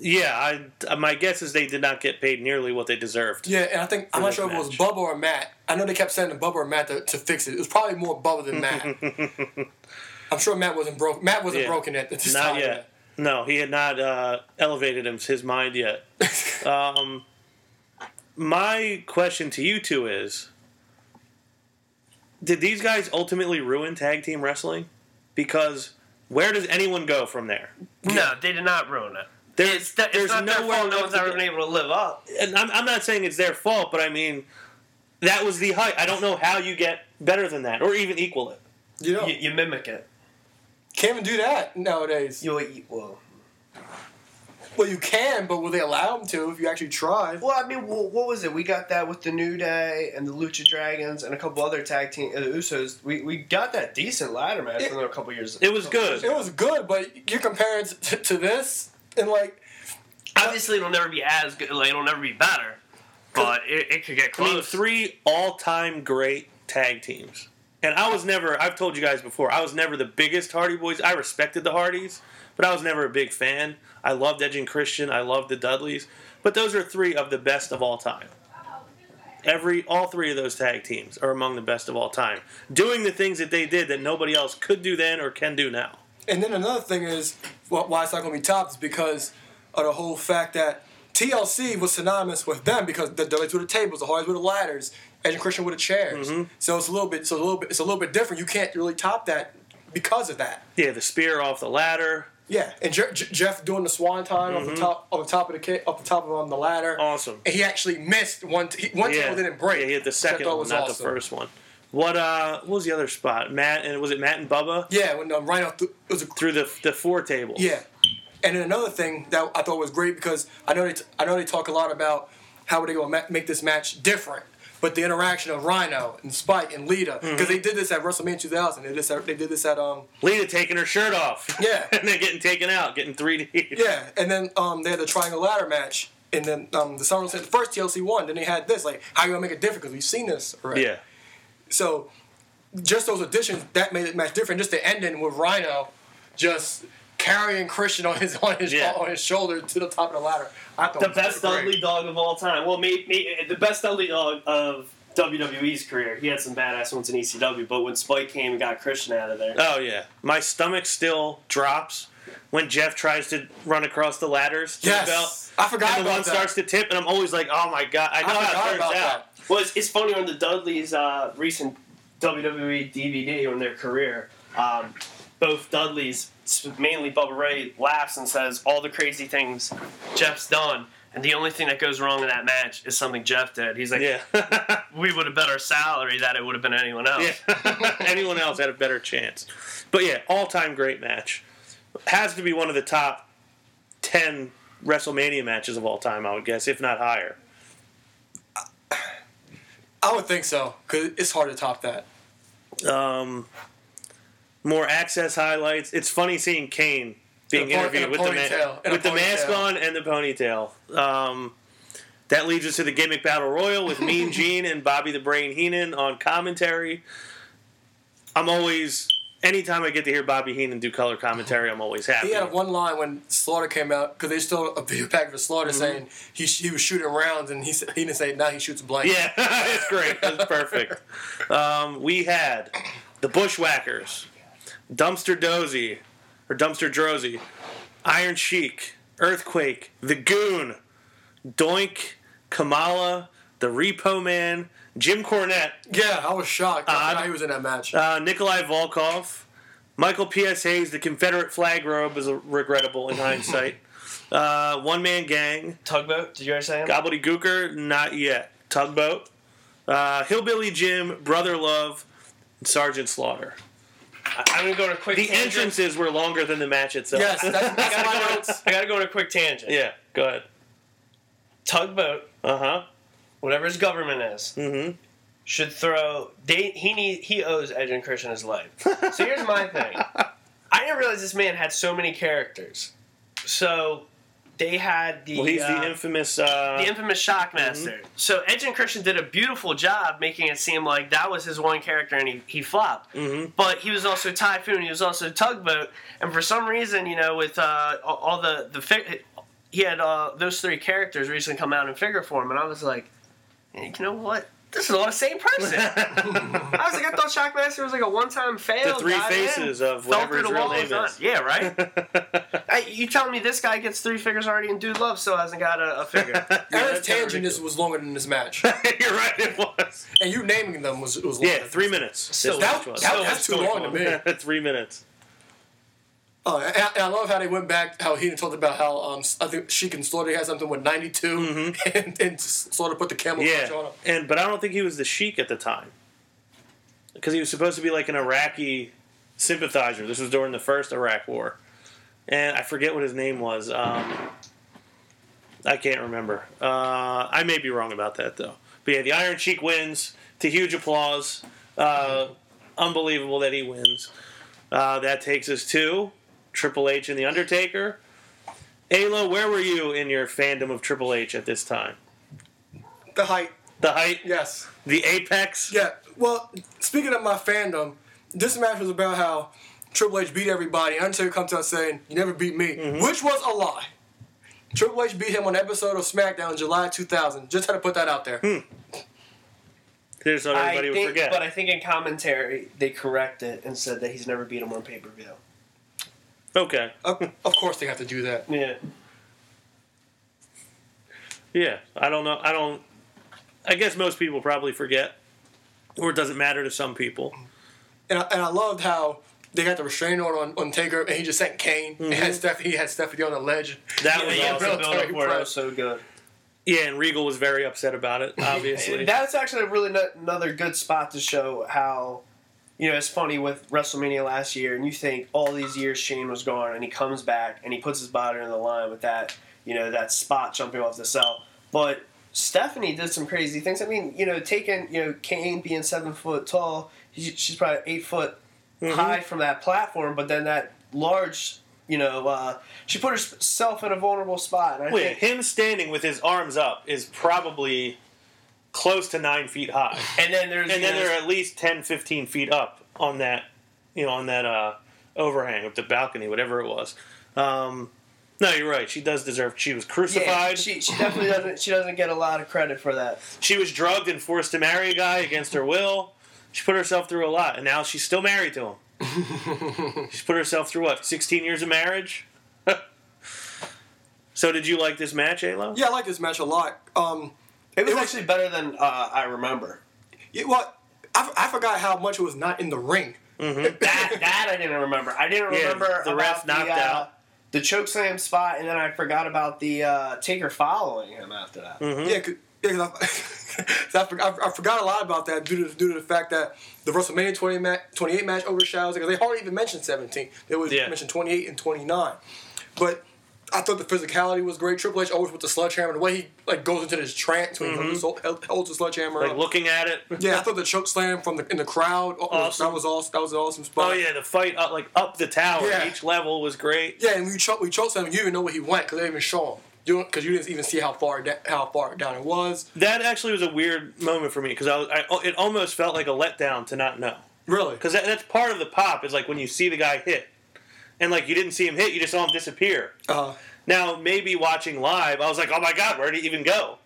yeah, I, my guess is they did not get paid nearly what they deserved. Yeah, and I think, I'm not sure match. If it was Bubba or Matt. I know they kept sending Bubba or Matt to, to fix it. It was probably more Bubba than Matt. I'm sure Matt wasn't broke. Matt wasn't yeah. broken at this not time. Not yet. Yet. No, he had not uh, elevated him, his mind yet. um, my question to you two is, did these guys ultimately ruin tag team wrestling? Because where does anyone go from there? No, they did not ruin it. There's, it's the, it's there's not no way no one's ever been able to live up. And I'm, I'm not saying it's their fault, but I mean, that was the hype. I don't know how you get better than that, or even equal it. You know, you, you mimic it. Can't even do that nowadays. You eat well. Well, you can, but will they allow them to if you actually try? Well, I mean, well, what was it? We got that with the New Day and the Lucha Dragons and a couple other tag team, uh, the Usos. We we got that decent ladder match from a couple years ago. It was good. It was good, but you compare it to, to this. And like, obviously, it'll never be as good. Like, it'll never be better, but it, it could get close. I mean, three all-time great tag teams, and I was never—I've told you guys before—I was never the biggest Hardy Boys. I respected the Hardys, but I was never a big fan. I loved Edge and Christian. I loved the Dudleys, but those are three of the best of all time. Every, all three of those tag teams are among the best of all time, doing the things that they did that nobody else could do then or can do now. And then another thing is why it's not going to be topped is because of the whole fact that T L C was synonymous with them, because the Dudleys were the tables, the Hardys were the ladders, Edge and Christian were the chairs. Mm-hmm. So it's a little bit, so a little bit, it's a little bit different. You can't really top that because of that. Yeah, the spear off the ladder. Yeah, and Je- Je- Jeff doing the swanton mm-hmm. off the top, off the top of the kit, off the top of on the ladder. Awesome. And he actually missed one. T- he, one yeah. table didn't break. Yeah, he had the second one, not awesome. The first one. What uh? What was the other spot? Matt and was it Matt and Bubba? Yeah, when um, Rhino th- it was a- through the the four table. Yeah, and then another thing that I thought was great, because I know they t- I know they talk a lot about how are they going to ma- make this match different, but the interaction of Rhino and Spike and Lita, because mm-hmm. they did this at WrestleMania two thousand. They did this at, they did this at um Lita taking her shirt off. Yeah, and then getting taken out, getting three D. Yeah, and then um they had the triangle ladder match, and then um the Summer said first T L C won. Then they had this, like, how are you gonna make it different, because we've seen this already. Yeah. So just those additions, that made the match different. Just the ending with Rhino just carrying Christian on his on his yeah. on his shoulder to the top of the ladder. I thought the best ugly dog of all time. Well, me, me, the best ugly dog of W W E's career. He had some badass ones in E C W, but when Spike came and got Christian out of there. Oh yeah, my stomach still drops when Jeff tries to run across the ladders to yes. the belt. I forgot and the about one that. starts to tip, and I'm always like, oh my god, I know I how it turns out. That. Well, it's, it's funny on the Dudleys' uh, recent W W E D V D on their career. Um, both Dudleys, mainly Bubba Ray, laughs and says all the crazy things Jeff's done. And the only thing that goes wrong in that match is something Jeff did. He's like, yeah. we would have bet our salary that it would have been anyone else. Yeah. Anyone else had a better chance. But yeah, all-time great match. Has to be one of the top ten WrestleMania matches of all time, I would guess, if not higher. I would think so, because it's hard to top that. Um, more access highlights. It's funny seeing Kane being in a, interviewed in a with, the, ma- with the mask on and the ponytail. Um, that leads us to the gimmick battle royal with Mean Gene and Bobby the Brain Heenan on commentary. I'm always, anytime I get to hear Bobby Heenan do color commentary, I'm always happy. He had one line when Slaughter came out, because they stole a video package of Slaughter mm-hmm. saying he he was shooting rounds, and he, he didn't say, now he shoots blank. Yeah, that's great. That's perfect. Um, we had the Bushwhackers, Dumpster Dozy, or Dumpster Drozy, Iron Sheik, Earthquake, The Goon, Doink, Kamala, The Repo Man, Jim Cornette. Yeah, I was shocked. I forgot he was in that match. Uh, Nikolai Volkov, Michael P S. Hayes, the Confederate flag robe is regrettable in hindsight. Uh, One Man Gang. Tugboat, did you guys say him? Gobbledygooker, not yet. Tugboat. Uh, Hillbilly Jim, Brother Love, and Sergeant Slaughter. I'm going to go on a quick the tangent. The entrances were longer than the match itself. Yes, that's, that's I got to go, go on a quick tangent. Yeah, go ahead. Tugboat. Uh-huh. Whatever his government is, mm-hmm. should throw. They, he need, he owes Edge and Christian his life. So here's my thing. I didn't realize this man had so many characters. So they had the. Well, he's uh, the infamous. Uh, the infamous Shockmaster. Mm-hmm. So Edge and Christian did a beautiful job making it seem like that was his one character, and he, he flopped. Mm-hmm. But he was also Typhoon. He was also Tugboat, and for some reason, you know, with uh, all the the fig- he had uh, those three characters recently come out in figure form, and I was like. You know what? This is all the same person. I was like, I thought Shockmaster was like a one-time fail. The three faces in, of whatever his real name is. Yeah, right? I, you telling me this guy gets three figures already and Dude Love still hasn't got a, a figure. Aaron's tangent is, was longer than this match. You're right, it was. And you naming them was, was longer. Yeah, three minutes. So that, that, that, that's too long to me. Three minutes. Oh, and I, and I love how they went back, how he talked about how um, I think Sheik and Slaughter had something with ninety-two, mm-hmm. and, and Slaughter put the camel clutch yeah. on him. And, but I don't think he was the Sheik at the time. Because he was supposed to be like an Iraqi sympathizer. This was during the first Iraq War. And I forget what his name was. Um, I can't remember. Uh, I may be wrong about that, though. But yeah, the Iron Sheik wins to huge applause. Uh, mm-hmm. Unbelievable that he wins. Uh, that takes us to... Triple H and The Undertaker. Ayla, where were you in your fandom of Triple H at this time? The height. The height? Yes. The apex? Yeah. Well, speaking of my fandom, this match was about how Triple H beat everybody. Undertaker comes out saying, you never beat me, mm-hmm. which was a lie. Triple H beat him on an episode of SmackDown in July two thousand. Just had to put that out there. Hmm. Here's what everybody I would think, forget. But I think in commentary, they corrected it and said that he's never beat him on pay-per-view. Okay. Of, of course they have to do that. Yeah. Yeah. I don't know. I don't... I guess most people probably forget. Or it doesn't matter to some people. And I, and I loved how they got the restraining order on, on Taker, and he just sent Kane. Mm-hmm. And had Steph, he had Stephanie on the ledge. That was yeah, awesome. That was so good. Yeah, and Regal was very upset about it, obviously. That's actually really no, another good spot to show how... You know, it's funny with WrestleMania last year, and you think all these years Shane was gone, and he comes back, and he puts his body in the line with that, you know, that spot jumping off the cell. But Stephanie did some crazy things. I mean, you know, taking, you know, Kane being seven foot tall, she's probably eight foot mm-hmm. high from that platform, but then that large, you know, uh, she put herself in a vulnerable spot. And I Wait, think, him standing with his arms up is probably... close to nine feet high. And then there's and then know, they're at least ten, fifteen feet up on that, you know, on that uh, overhang of the balcony, whatever it was. Um, no, you're right. She does deserve. She was crucified. Yeah, she, she definitely doesn't. She doesn't get a lot of credit for that. She was drugged and forced to marry a guy against her will. She put herself through a lot, and now she's still married to him. She's put herself through what? sixteen years of marriage. So, did you like this match, A-Lo? Yeah, I like this match a lot. Um, it was, it was actually better than uh, I remember. It, well, I, I forgot how much it was not in the ring. Mm-hmm. that, that I didn't remember. I didn't remember yeah, the ref knocked the, uh, out. The chokeslam spot, and then I forgot about the uh, Taker following him after that. Mm-hmm. Yeah, cause, yeah cause I, I, I forgot a lot about that due to due to the fact that the WrestleMania twenty-eight match overshadows it, because they hardly even mentioned seventeen. They would yeah. mention twenty-eight and twenty-nine. But I thought the physicality was great. Triple H always with the sledgehammer, the way he like goes into this trance when mm-hmm. he holds, holds the sledgehammer, like up. Looking at it. Yeah, I thought the choke slam from the in the crowd. Awesome. That was awesome. That was an awesome spot. Oh yeah, the fight up, like up the tower. Yeah. Each level was great. Yeah, and we choke, we choke slam. You didn't even know where he went because they didn't even show him. You because you didn't even see how far da- how far down it was. That actually was a weird moment for me because I, was, I it almost felt like a letdown to not know. Really? Because that, that's part of the pop is like when you see the guy hit. And, like, you didn't see him hit. You just saw him disappear. Uh-huh. Now, maybe watching live, I was like, oh, my God, where'd he even go?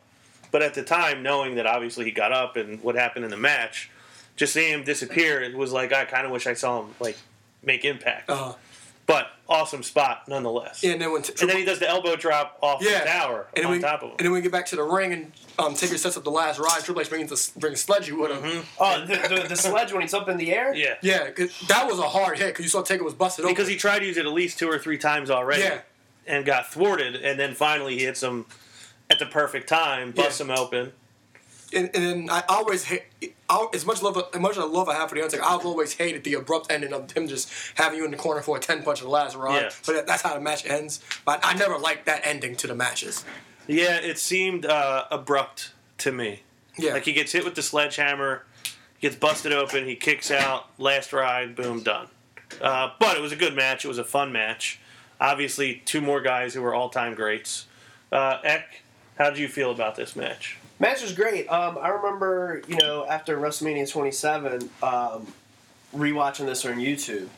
But at the time, knowing that obviously he got up and what happened in the match, just seeing him disappear, it was like, I kind of wish I saw him, like, make impact. Uh-huh. But awesome spot, nonetheless. Yeah, and, then when t- and then he does the elbow drop off yeah. the tower and on we, top of him. And then we get back to the ring, and um, Taker sets up the last ride. Triple H brings the brings sledge with him. Mm-hmm. Oh, the, the, the sledge when he's up in the air? Yeah. Yeah, that was a hard hit, because you saw Taker was busted because open. Because he tried to use it at least two or three times already. Yeah. And got thwarted, and then finally he hits him at the perfect time, busts yeah. him open. And, and then I always hate, I, as much love as much love I have for the Undertaker, I've always hated the abrupt ending of him just having you in the corner for a ten punch of the last round. Yeah. But that's how the match ends. But I never liked that ending to the matches. Yeah, it seemed uh, abrupt to me. Yeah, like he gets hit with the sledgehammer, gets busted open, he kicks out, last ride, boom, done. Uh, but it was a good match. It was a fun match. Obviously, two more guys who were all time greats. Uh, Ek, how did you feel about this match? Match was great. Um, I remember, you know, after WrestleMania twenty-seven, um, rewatching this on YouTube.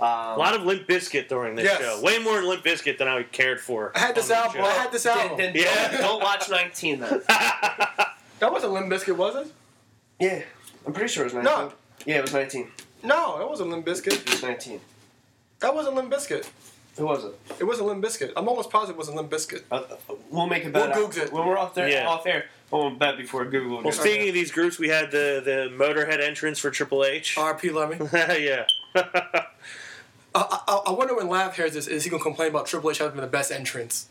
Um, a lot of Limp Bizkit during this yes. show. Way more Limp Bizkit than I cared for. I had this album. I had this album. Then, then yeah. don't, don't watch nineteen then. That wasn't Limp Bizkit, was it? Yeah, I'm pretty sure it was nineteen. No. Yeah, it was nineteen. No, that wasn't Limp Bizkit. It was nineteen. That wasn't Limp Bizkit. Who was it? It wasn't Limp Bizkit. I'm almost positive it wasn't Limp Bizkit. Uh, we'll make a bet. We'll Google it. When we're off, there, yeah. off air, we'll bet before Google. Well, speaking okay. of these groups, we had the, the Motorhead entrance for Triple H. R P Lemmy. Yeah. uh, I, I wonder when Lav hears this, is he going to complain about Triple H having been the best entrance?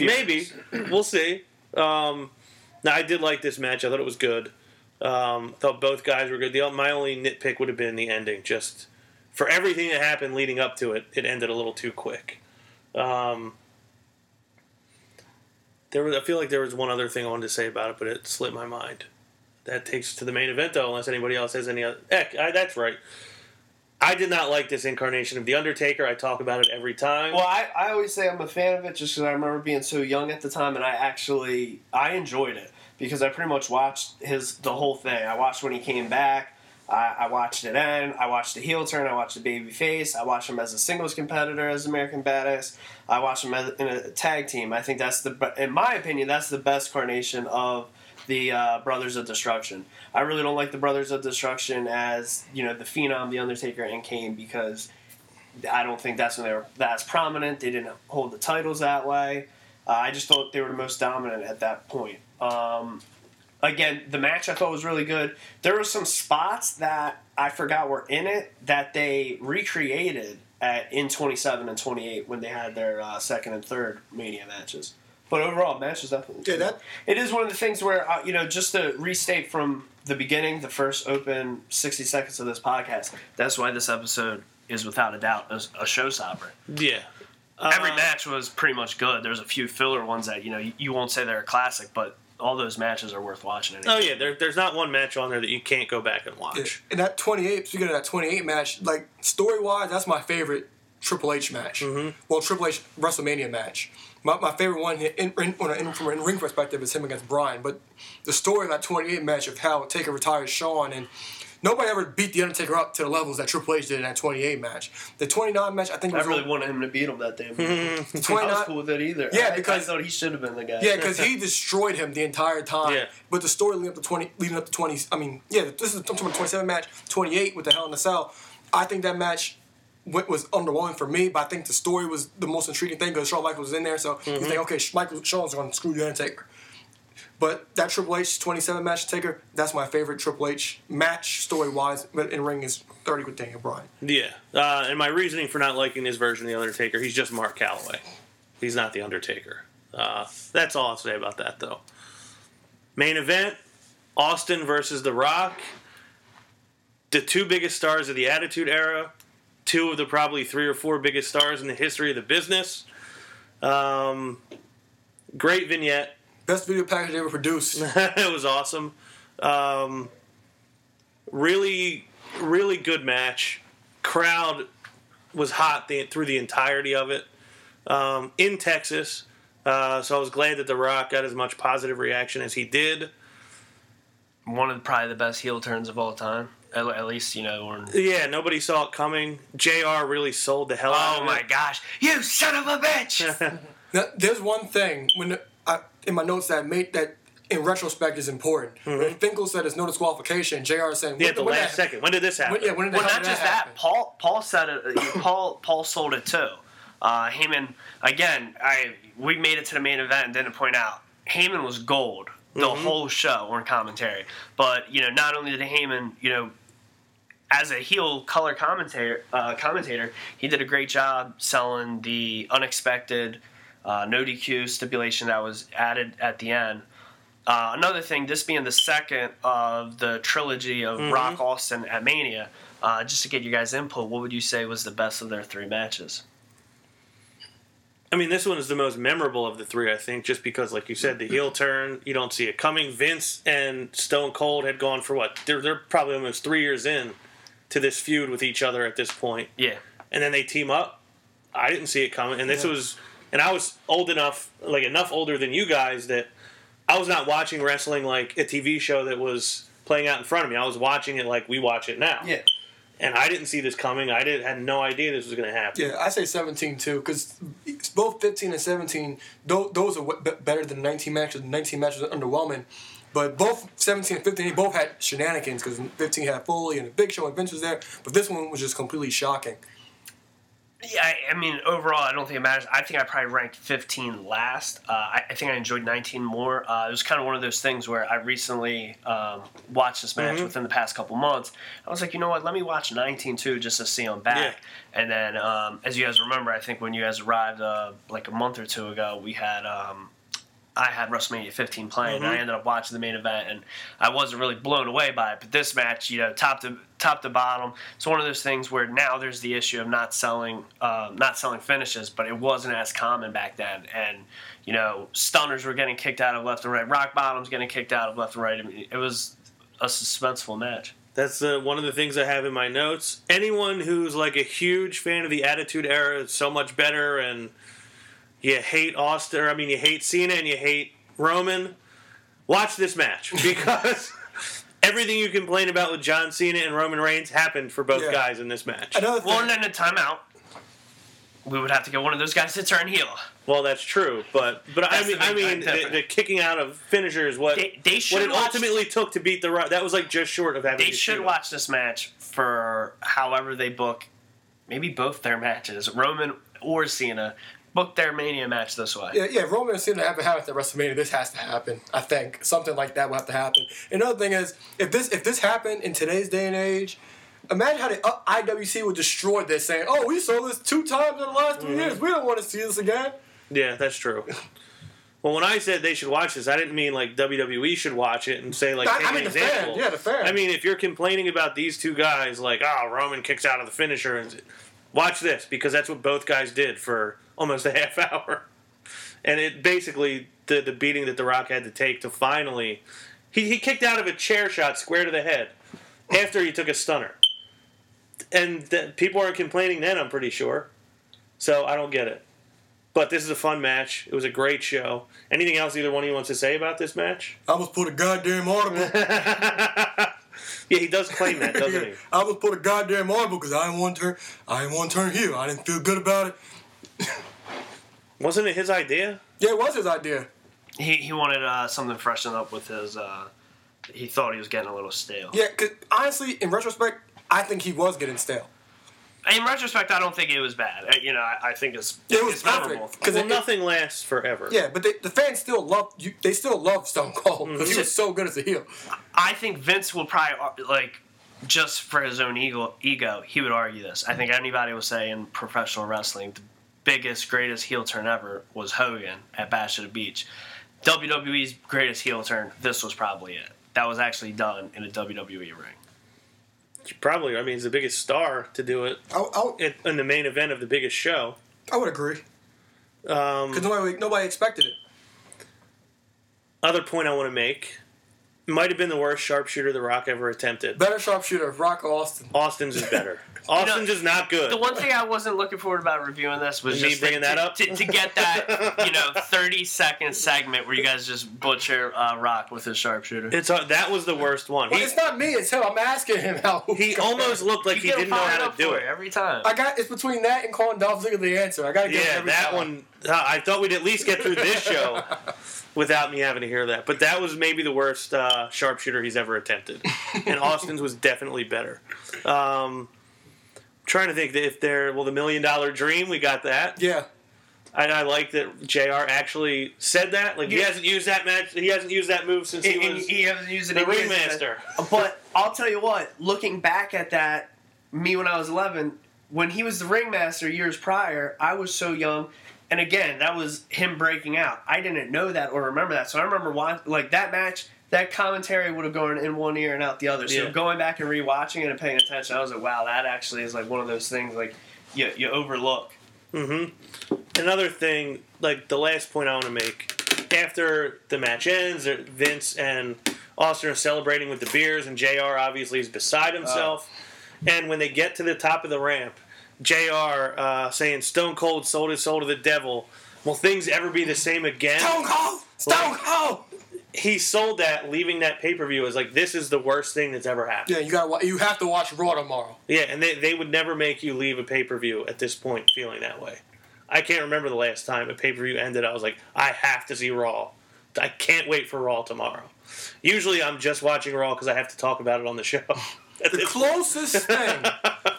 Maybe. We'll see. Um, now, I did like this match. I thought it was good. Um, I thought both guys were good. The, my only nitpick would have been the ending, just... For everything that happened leading up to it, it ended a little too quick. Um, there was, I feel like there was one other thing I wanted to say about it, but it slipped my mind. That takes us to the main event, though, unless anybody else has any other... Heck, I, that's right. I did not like this incarnation of The Undertaker. I talk about it every time. Well, I, I always say I'm a fan of it just because I remember being so young at the time, and I actually... I enjoyed it because I pretty much watched his the whole thing. I watched when he came back. I watched it end. I watched the heel turn. I watched the baby face. I watched him as a singles competitor as American Badass. I watched him as, in a tag team. I think that's the, in my opinion, that's the best carnation of the uh, Brothers of Destruction. I really don't like the Brothers of Destruction as, you know, the Phenom, the Undertaker, and Kane because I don't think that's when they were that's prominent. They didn't hold the titles that way. Uh, I just thought they were the most dominant at that point. Um, Again, the match I thought was really good. There were some spots that I forgot were in it that they recreated at, in twenty-seven and twenty-eight when they had their uh, second and third Mania matches. But overall, match was definitely good. Yeah, that- it is one of the things where, uh, you know, just to restate from the beginning, the first open sixty seconds of this podcast, that's why this episode is without a doubt a, a showstopper. Yeah. Uh, Every match was pretty much good. There's a few filler ones that, you know, you, you won't say they're a classic, but... all those matches are worth watching. Anyway. Oh, yeah. There, there's not one match on there that you can't go back and watch. Yeah. And that twenty-eight, speaking of that twenty-eight match, like, story-wise, that's my favorite Triple H match. Mm-hmm. Well, Triple H WrestleMania match. My, my favorite one in, in, in, from an in-ring perspective is him against Bryan. But the story of that twenty-eight match of how Taker retired Shawn, and nobody ever beat The Undertaker up to the levels that Triple H did in that twenty-eight match. The twenty-nine match, I think... I was really all, wanted him to beat him that day. Mm-hmm. I was cool with that either. Yeah, I, because... I thought he should have been the guy. Yeah, because he destroyed him the entire time. Yeah. But the story leading up to twenty... Leading up to twenty... I mean, yeah, this is the twenty-seven match, twenty-eight with the Hell in a Cell. I think that match... was underwhelming for me, but I think the story was the most intriguing thing because Shawn Michaels was in there, so mm-hmm. you think, okay, Michael Shawn's going to screw The Undertaker. But that Triple H twenty-seven match Taker, that's my favorite Triple H match story-wise, but in ring is thirty with Daniel Bryan. Yeah, uh, and my reasoning for not liking his version of The Undertaker, he's just Mark Calloway. He's not The Undertaker. Uh, that's all I'll say about that, though. Main event, Austin versus The Rock. The two biggest stars of the Attitude Era. Two of the probably three or four biggest stars in the history of the business. Um, great vignette. Best video package ever produced. It was awesome. Um, really, really good match. Crowd was hot the, through the entirety of it. Um, in Texas. Uh, so I was glad that The Rock got as much positive reaction as he did. One of probably the best heel turns of all time. At least, you know. Or... Yeah, nobody saw it coming. J R really sold the hell out of it. Oh, my gosh. You son of a bitch! Now, there's one thing when I, in my notes that I made that, in retrospect, is important. Mm-hmm. When Finkel said there's no disqualification, J R is saying... Yeah, at the last that, second. When did this happen? When, yeah, when did well, not just that. that. Paul Paul said it. Paul Paul sold it, too. Uh, Heyman, again, I we made it to the main event and didn't point out. Heyman was gold the mm-hmm. whole show on commentary. But, you know, not only did Heyman, you know, as a heel color commentator, uh, commentator, he did a great job selling the unexpected uh, no D Q stipulation that was added at the end. Uh, another thing, this being the second of the trilogy of mm-hmm. Rock, Austin at Mania, uh, just to get your guys' input, what would you say was the best of their three matches? I mean, this one is the most memorable of the three, I think, just because, like you said, the heel turn, you don't see it coming. Vince and Stone Cold had gone for what? They're, they're probably almost three years in to this feud with each other at this point. Yeah. And then they team up. I didn't see it coming. And this yeah. was, and I was old enough, like enough older than you guys, that I was not watching wrestling like a T V show that was playing out in front of me. I was watching it like we watch it now. Yeah. And I didn't see this coming. I didn't, had no idea this was going to happen. Yeah, I say seventeen, too, because both fifteen and seventeen, those are better than nineteen matches. nineteen matches are underwhelming. But both seventeen and fifteen, they both had shenanigans, because fifteen had Foley and the Big Show and Vince was there. But this one was just completely shocking. Yeah, I, I mean, overall, I don't think it matters. I think I probably ranked fifteen last. Uh, I, I think I enjoyed nineteen more. Uh, it was kind of one of those things where I recently um, watched this match mm-hmm. within the past couple months. I was like, you know what, let me watch nineteen, too, just to see them back. Yeah. And then, um, as you guys remember, I think when you guys arrived uh, like a month or two ago, we had... Um, I had WrestleMania fifteen playing, mm-hmm. and I ended up watching the main event, and I wasn't really blown away by it. But this match, you know, top to top to bottom, it's one of those things where now there's the issue of not selling, uh, not selling finishes, but it wasn't as common back then. And you know, stunners were getting kicked out of left and right, rock bottoms getting kicked out of left and right. I mean, it was a suspenseful match. That's uh, one of the things I have in my notes. Anyone who's like a huge fan of the Attitude Era is so much better and. You hate Austin, or I mean, you hate Cena and you hate Roman. Watch this match because everything you complain about with John Cena and Roman Reigns happened for both yeah. guys in this match. Another one and a timeout. We would have to get one of those guys to turn heel. Well, that's true, but but that's I mean, I mean, the, the kicking out of finisher is what they, they what it ultimately th- took to beat the Rock. That was like just short of having. They should heel. Watch this match for however they book, maybe both their matches, Roman or Cena. Book their Mania match this way. Yeah, yeah. Roman and Cena haven't happened at WrestleMania. This has to happen. I think something like that will have to happen. Another thing is, if this if this happened in today's day and age, imagine how the uh, I W C would destroy this, saying, "Oh, we saw this two times in the last three mm-hmm. years. We don't want to see this again." Yeah, that's true. Well, when I said they should watch this, I didn't mean like W W E should watch it and say like. I, I mean the fan. Yeah, the fan. I mean, if you're complaining about these two guys, like, oh, Roman kicks out of the finisher, and watch this because that's what both guys did for. Almost a half hour. And it basically, the the beating that The Rock had to take to finally... He, he kicked out of a chair shot square to the head after he took a stunner. And the, people aren't complaining then, I'm pretty sure. So I don't get it. But this is a fun match. It was a great show. Anything else either one of you wants to say about this match? I was put a goddamn audible. Yeah, he does claim that, doesn't he? I was put a goddamn audible because I didn't want to turn, I didn't want to turn heel. I didn't feel good about it. Wasn't it his idea? Yeah, it was his idea. He he wanted uh, something to freshen up with his... Uh, he thought he was getting a little stale. Yeah, because honestly, in retrospect, I think he was getting stale. In retrospect, I don't think it was bad. You know, I, I think it's it was it's memorable. Because well, nothing it, lasts forever. Yeah, but they, the fans still love you. They still love Stone Cold because mm-hmm. he was so good as a heel. I think Vince will probably like just for his own ego. Ego, he would argue this. I think anybody would say in professional wrestling, the biggest, greatest heel turn ever was Hogan at Bash at the Beach. W W E's greatest heel turn. This was probably it. That was actually done in a W W E ring. Probably, I mean, he's the biggest star to do it I'll, I'll, in, in the main event of the biggest show. I would agree. Because um, nobody, nobody expected it. Other point I want to make, it might have been the worst sharpshooter The Rock ever attempted. Better sharpshooter, Rock or Austin? Austin's is better. Austin's you know, is not good. The one thing I wasn't looking forward about reviewing this was Me just bringing to, that up? To, to get that you know thirty second segment where you guys just butcher uh, Rock with his sharpshooter. It's uh, that was the worst one. Well, he, it's not me. It's him. I'm asking him how. He almost looked like he didn't know how to do it every time. I got it's between that and calling Dolph Ziggler the answer. I got to get yeah, every that time. one. I thought we'd at least get through this show without me having to hear that. But that was maybe the worst uh, sharpshooter he's ever attempted, and Austin's was definitely better. Um... Trying to think if they're well, the Million Dollar Dream, we got that. Yeah, and I like that J R actually said that. Like yeah. he hasn't used that match, he hasn't used that move since he and, was. He hasn't used it the remaster. But I'll tell you what, looking back at that, me when I was eleven, when he was the ringmaster years prior, I was so young, and again, that was him breaking out. I didn't know that or remember that, so I remember watching like that match. That commentary would have gone in one ear and out the other. So yeah. going back and rewatching it and paying attention, I was like, wow, that actually is like one of those things like you you overlook. Mm-hmm. Another thing, like the last point I want to make, after the match ends, Vince and Austin are celebrating with the beers, and J R obviously is beside himself. Uh, and when they get to the top of the ramp, J R uh, saying Stone Cold sold his soul to the devil. Will things ever be the same again? Stone Cold! Stone Cold! Like, he sold that, leaving that pay-per-view as like this is the worst thing that's ever happened. Yeah, you got you have to watch Raw tomorrow. Yeah, and they they would never make you leave a pay-per-view at this point feeling that way. I can't remember the last time a pay-per-view ended. I was like, I have to see Raw. I can't wait for Raw tomorrow. Usually, I'm just watching Raw because I have to talk about it on the show. The closest thing,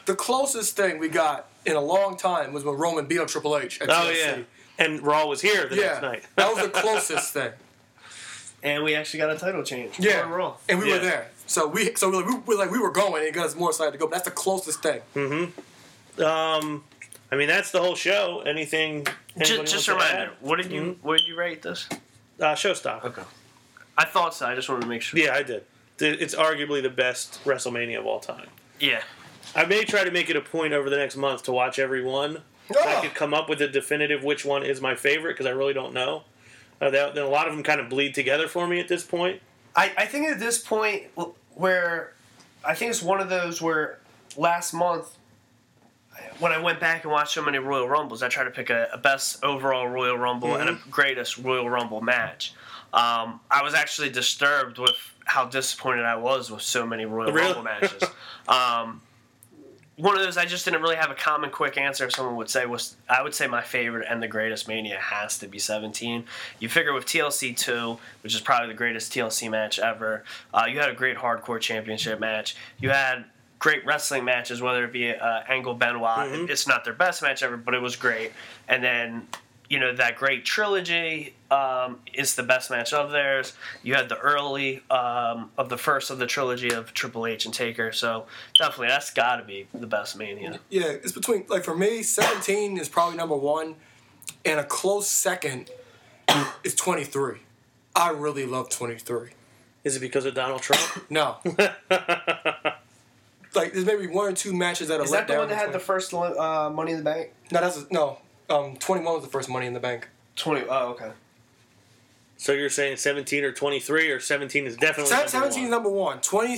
the closest thing we got in a long time was when Roman beat up Triple H at T L C. Oh yeah, and Raw was here the yeah, next night. That was the closest thing. And we actually got a title change. Yeah, Raw. And we yeah. were there. So we so we were, like, we were like we were going. It got us more excited to go. But that's the closest thing. Mm-hmm. Um, I mean that's the whole show. Anything? Just, just a reminder. What did you mm-hmm. What did you rate this? Uh, show stock. Okay. I thought so. I just wanted to make sure. Yeah, I did. It's arguably the best WrestleMania of all time. Yeah. I may try to make it a point over the next month to watch every one. Oh. So I could come up with a definitive which one is my favorite because I really don't know. Uh, that, then a lot of them kind of bleed together for me at this point. I, I think at this point where I think it's one of those where last month when I went back and watched so many Royal Rumbles, I tried to pick a, a best overall Royal Rumble mm-hmm. and a greatest Royal Rumble match. Um, I was actually disturbed with how disappointed I was with so many Royal really? Rumble matches. Um, one of those I just didn't really have a common quick answer if someone would say was I would say my favorite and the greatest Mania has to be seventeen. You figure with T L C two, which is probably the greatest T L C match ever, uh, you had a great hardcore championship match. You had great wrestling matches, whether it be uh, Angle Benoit. Mm-hmm. It's not their best match ever, but it was great. And then, you know, that great trilogy um, is the best match of theirs. You had the early um, of the first of the trilogy of Triple H and Taker. So definitely that's got to be the best Mania. Yeah, it's between, like for me, seventeen is probably number one. And a close second is twenty-three. I really love twenty-three. Is it because of Donald Trump? No. Like there's maybe one or two matches that are let down. Is that the one that had the first uh, Money in the Bank? No, that's, a, no. Um, twenty-one was the first Money in the Bank. twenty, oh, okay. So you're saying seventeen or twenty-three or seventeen is definitely Se- number seventeen one. seventeen is number one. twenty,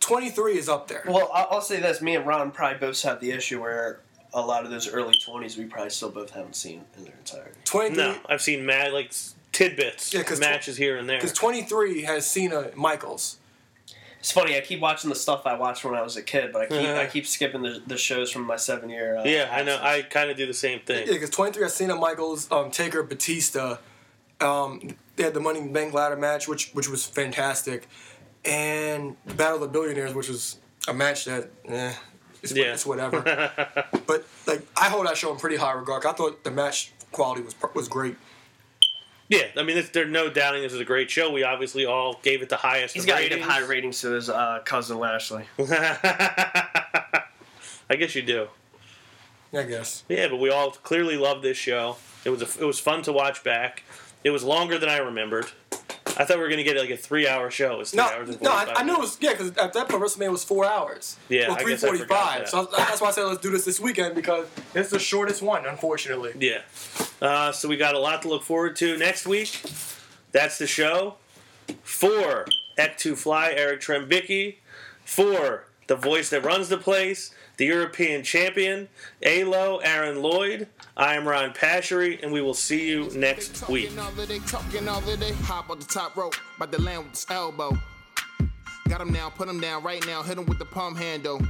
twenty-three is up there. Well, I'll say this. Me and Ron probably both had the issue where a lot of those early twenties we probably still both haven't seen in their entirety. twenty-three No, I've seen mad, like, tidbits, yeah, matches tw- here and there. Because twenty-three has Cena and Michaels. It's funny. I keep watching the stuff I watched when I was a kid, but I keep uh-huh. I keep skipping the, the shows from my seven year. Uh, yeah, I know. I kind of do the same thing. Yeah, because twenty-three, I seen a Michaels, um, Taker, Batista. Um, they had the Money in the Bank ladder match, which which was fantastic, and the Battle of the Billionaires, which was a match that, eh, it's, yeah, it's whatever. But like, I hold that show in pretty high regard. I thought the match quality was was great. Yeah, I mean, there's no doubting this is a great show. We obviously all gave it the highest ratings. He's got to give high ratings to his uh, cousin Lashley. I guess you do. I guess. Yeah, but we all clearly loved this show. It was a, it was fun to watch back. It was longer than I remembered. I thought we were going to get like a three-hour show. It was three no, hours and no, I, I knew it was, yeah, because at that point, WrestleMania was four hours. Yeah, well, I guess I forgot that. So that's why I said let's do this this weekend, because it's the shortest one, unfortunately. Yeah. Uh, so we got a lot to look forward to next week. That's the show. For Ek two Fly, Eric Trembicki. For the voice that runs the place, the European champion, A-Lo, Aaron Lloyd. I am Ron Paschery, and we will see you next week. Hop on the top rope, by the land with his elbow. Got him now, put him down right now, hit him with the palm handle.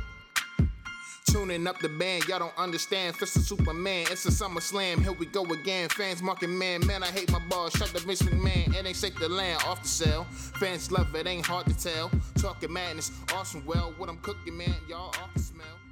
Tuning up the band, y'all don't understand. Fist of Superman, it's a Summer Slam. Here we go again. Fans marking man, man, I hate my balls. Shut the Vince McMahon, it ain't shake the land off the cell. Fans love it, ain't hard to tell. Talking madness, awesome, well, what I'm cooking, man, y'all off the smell.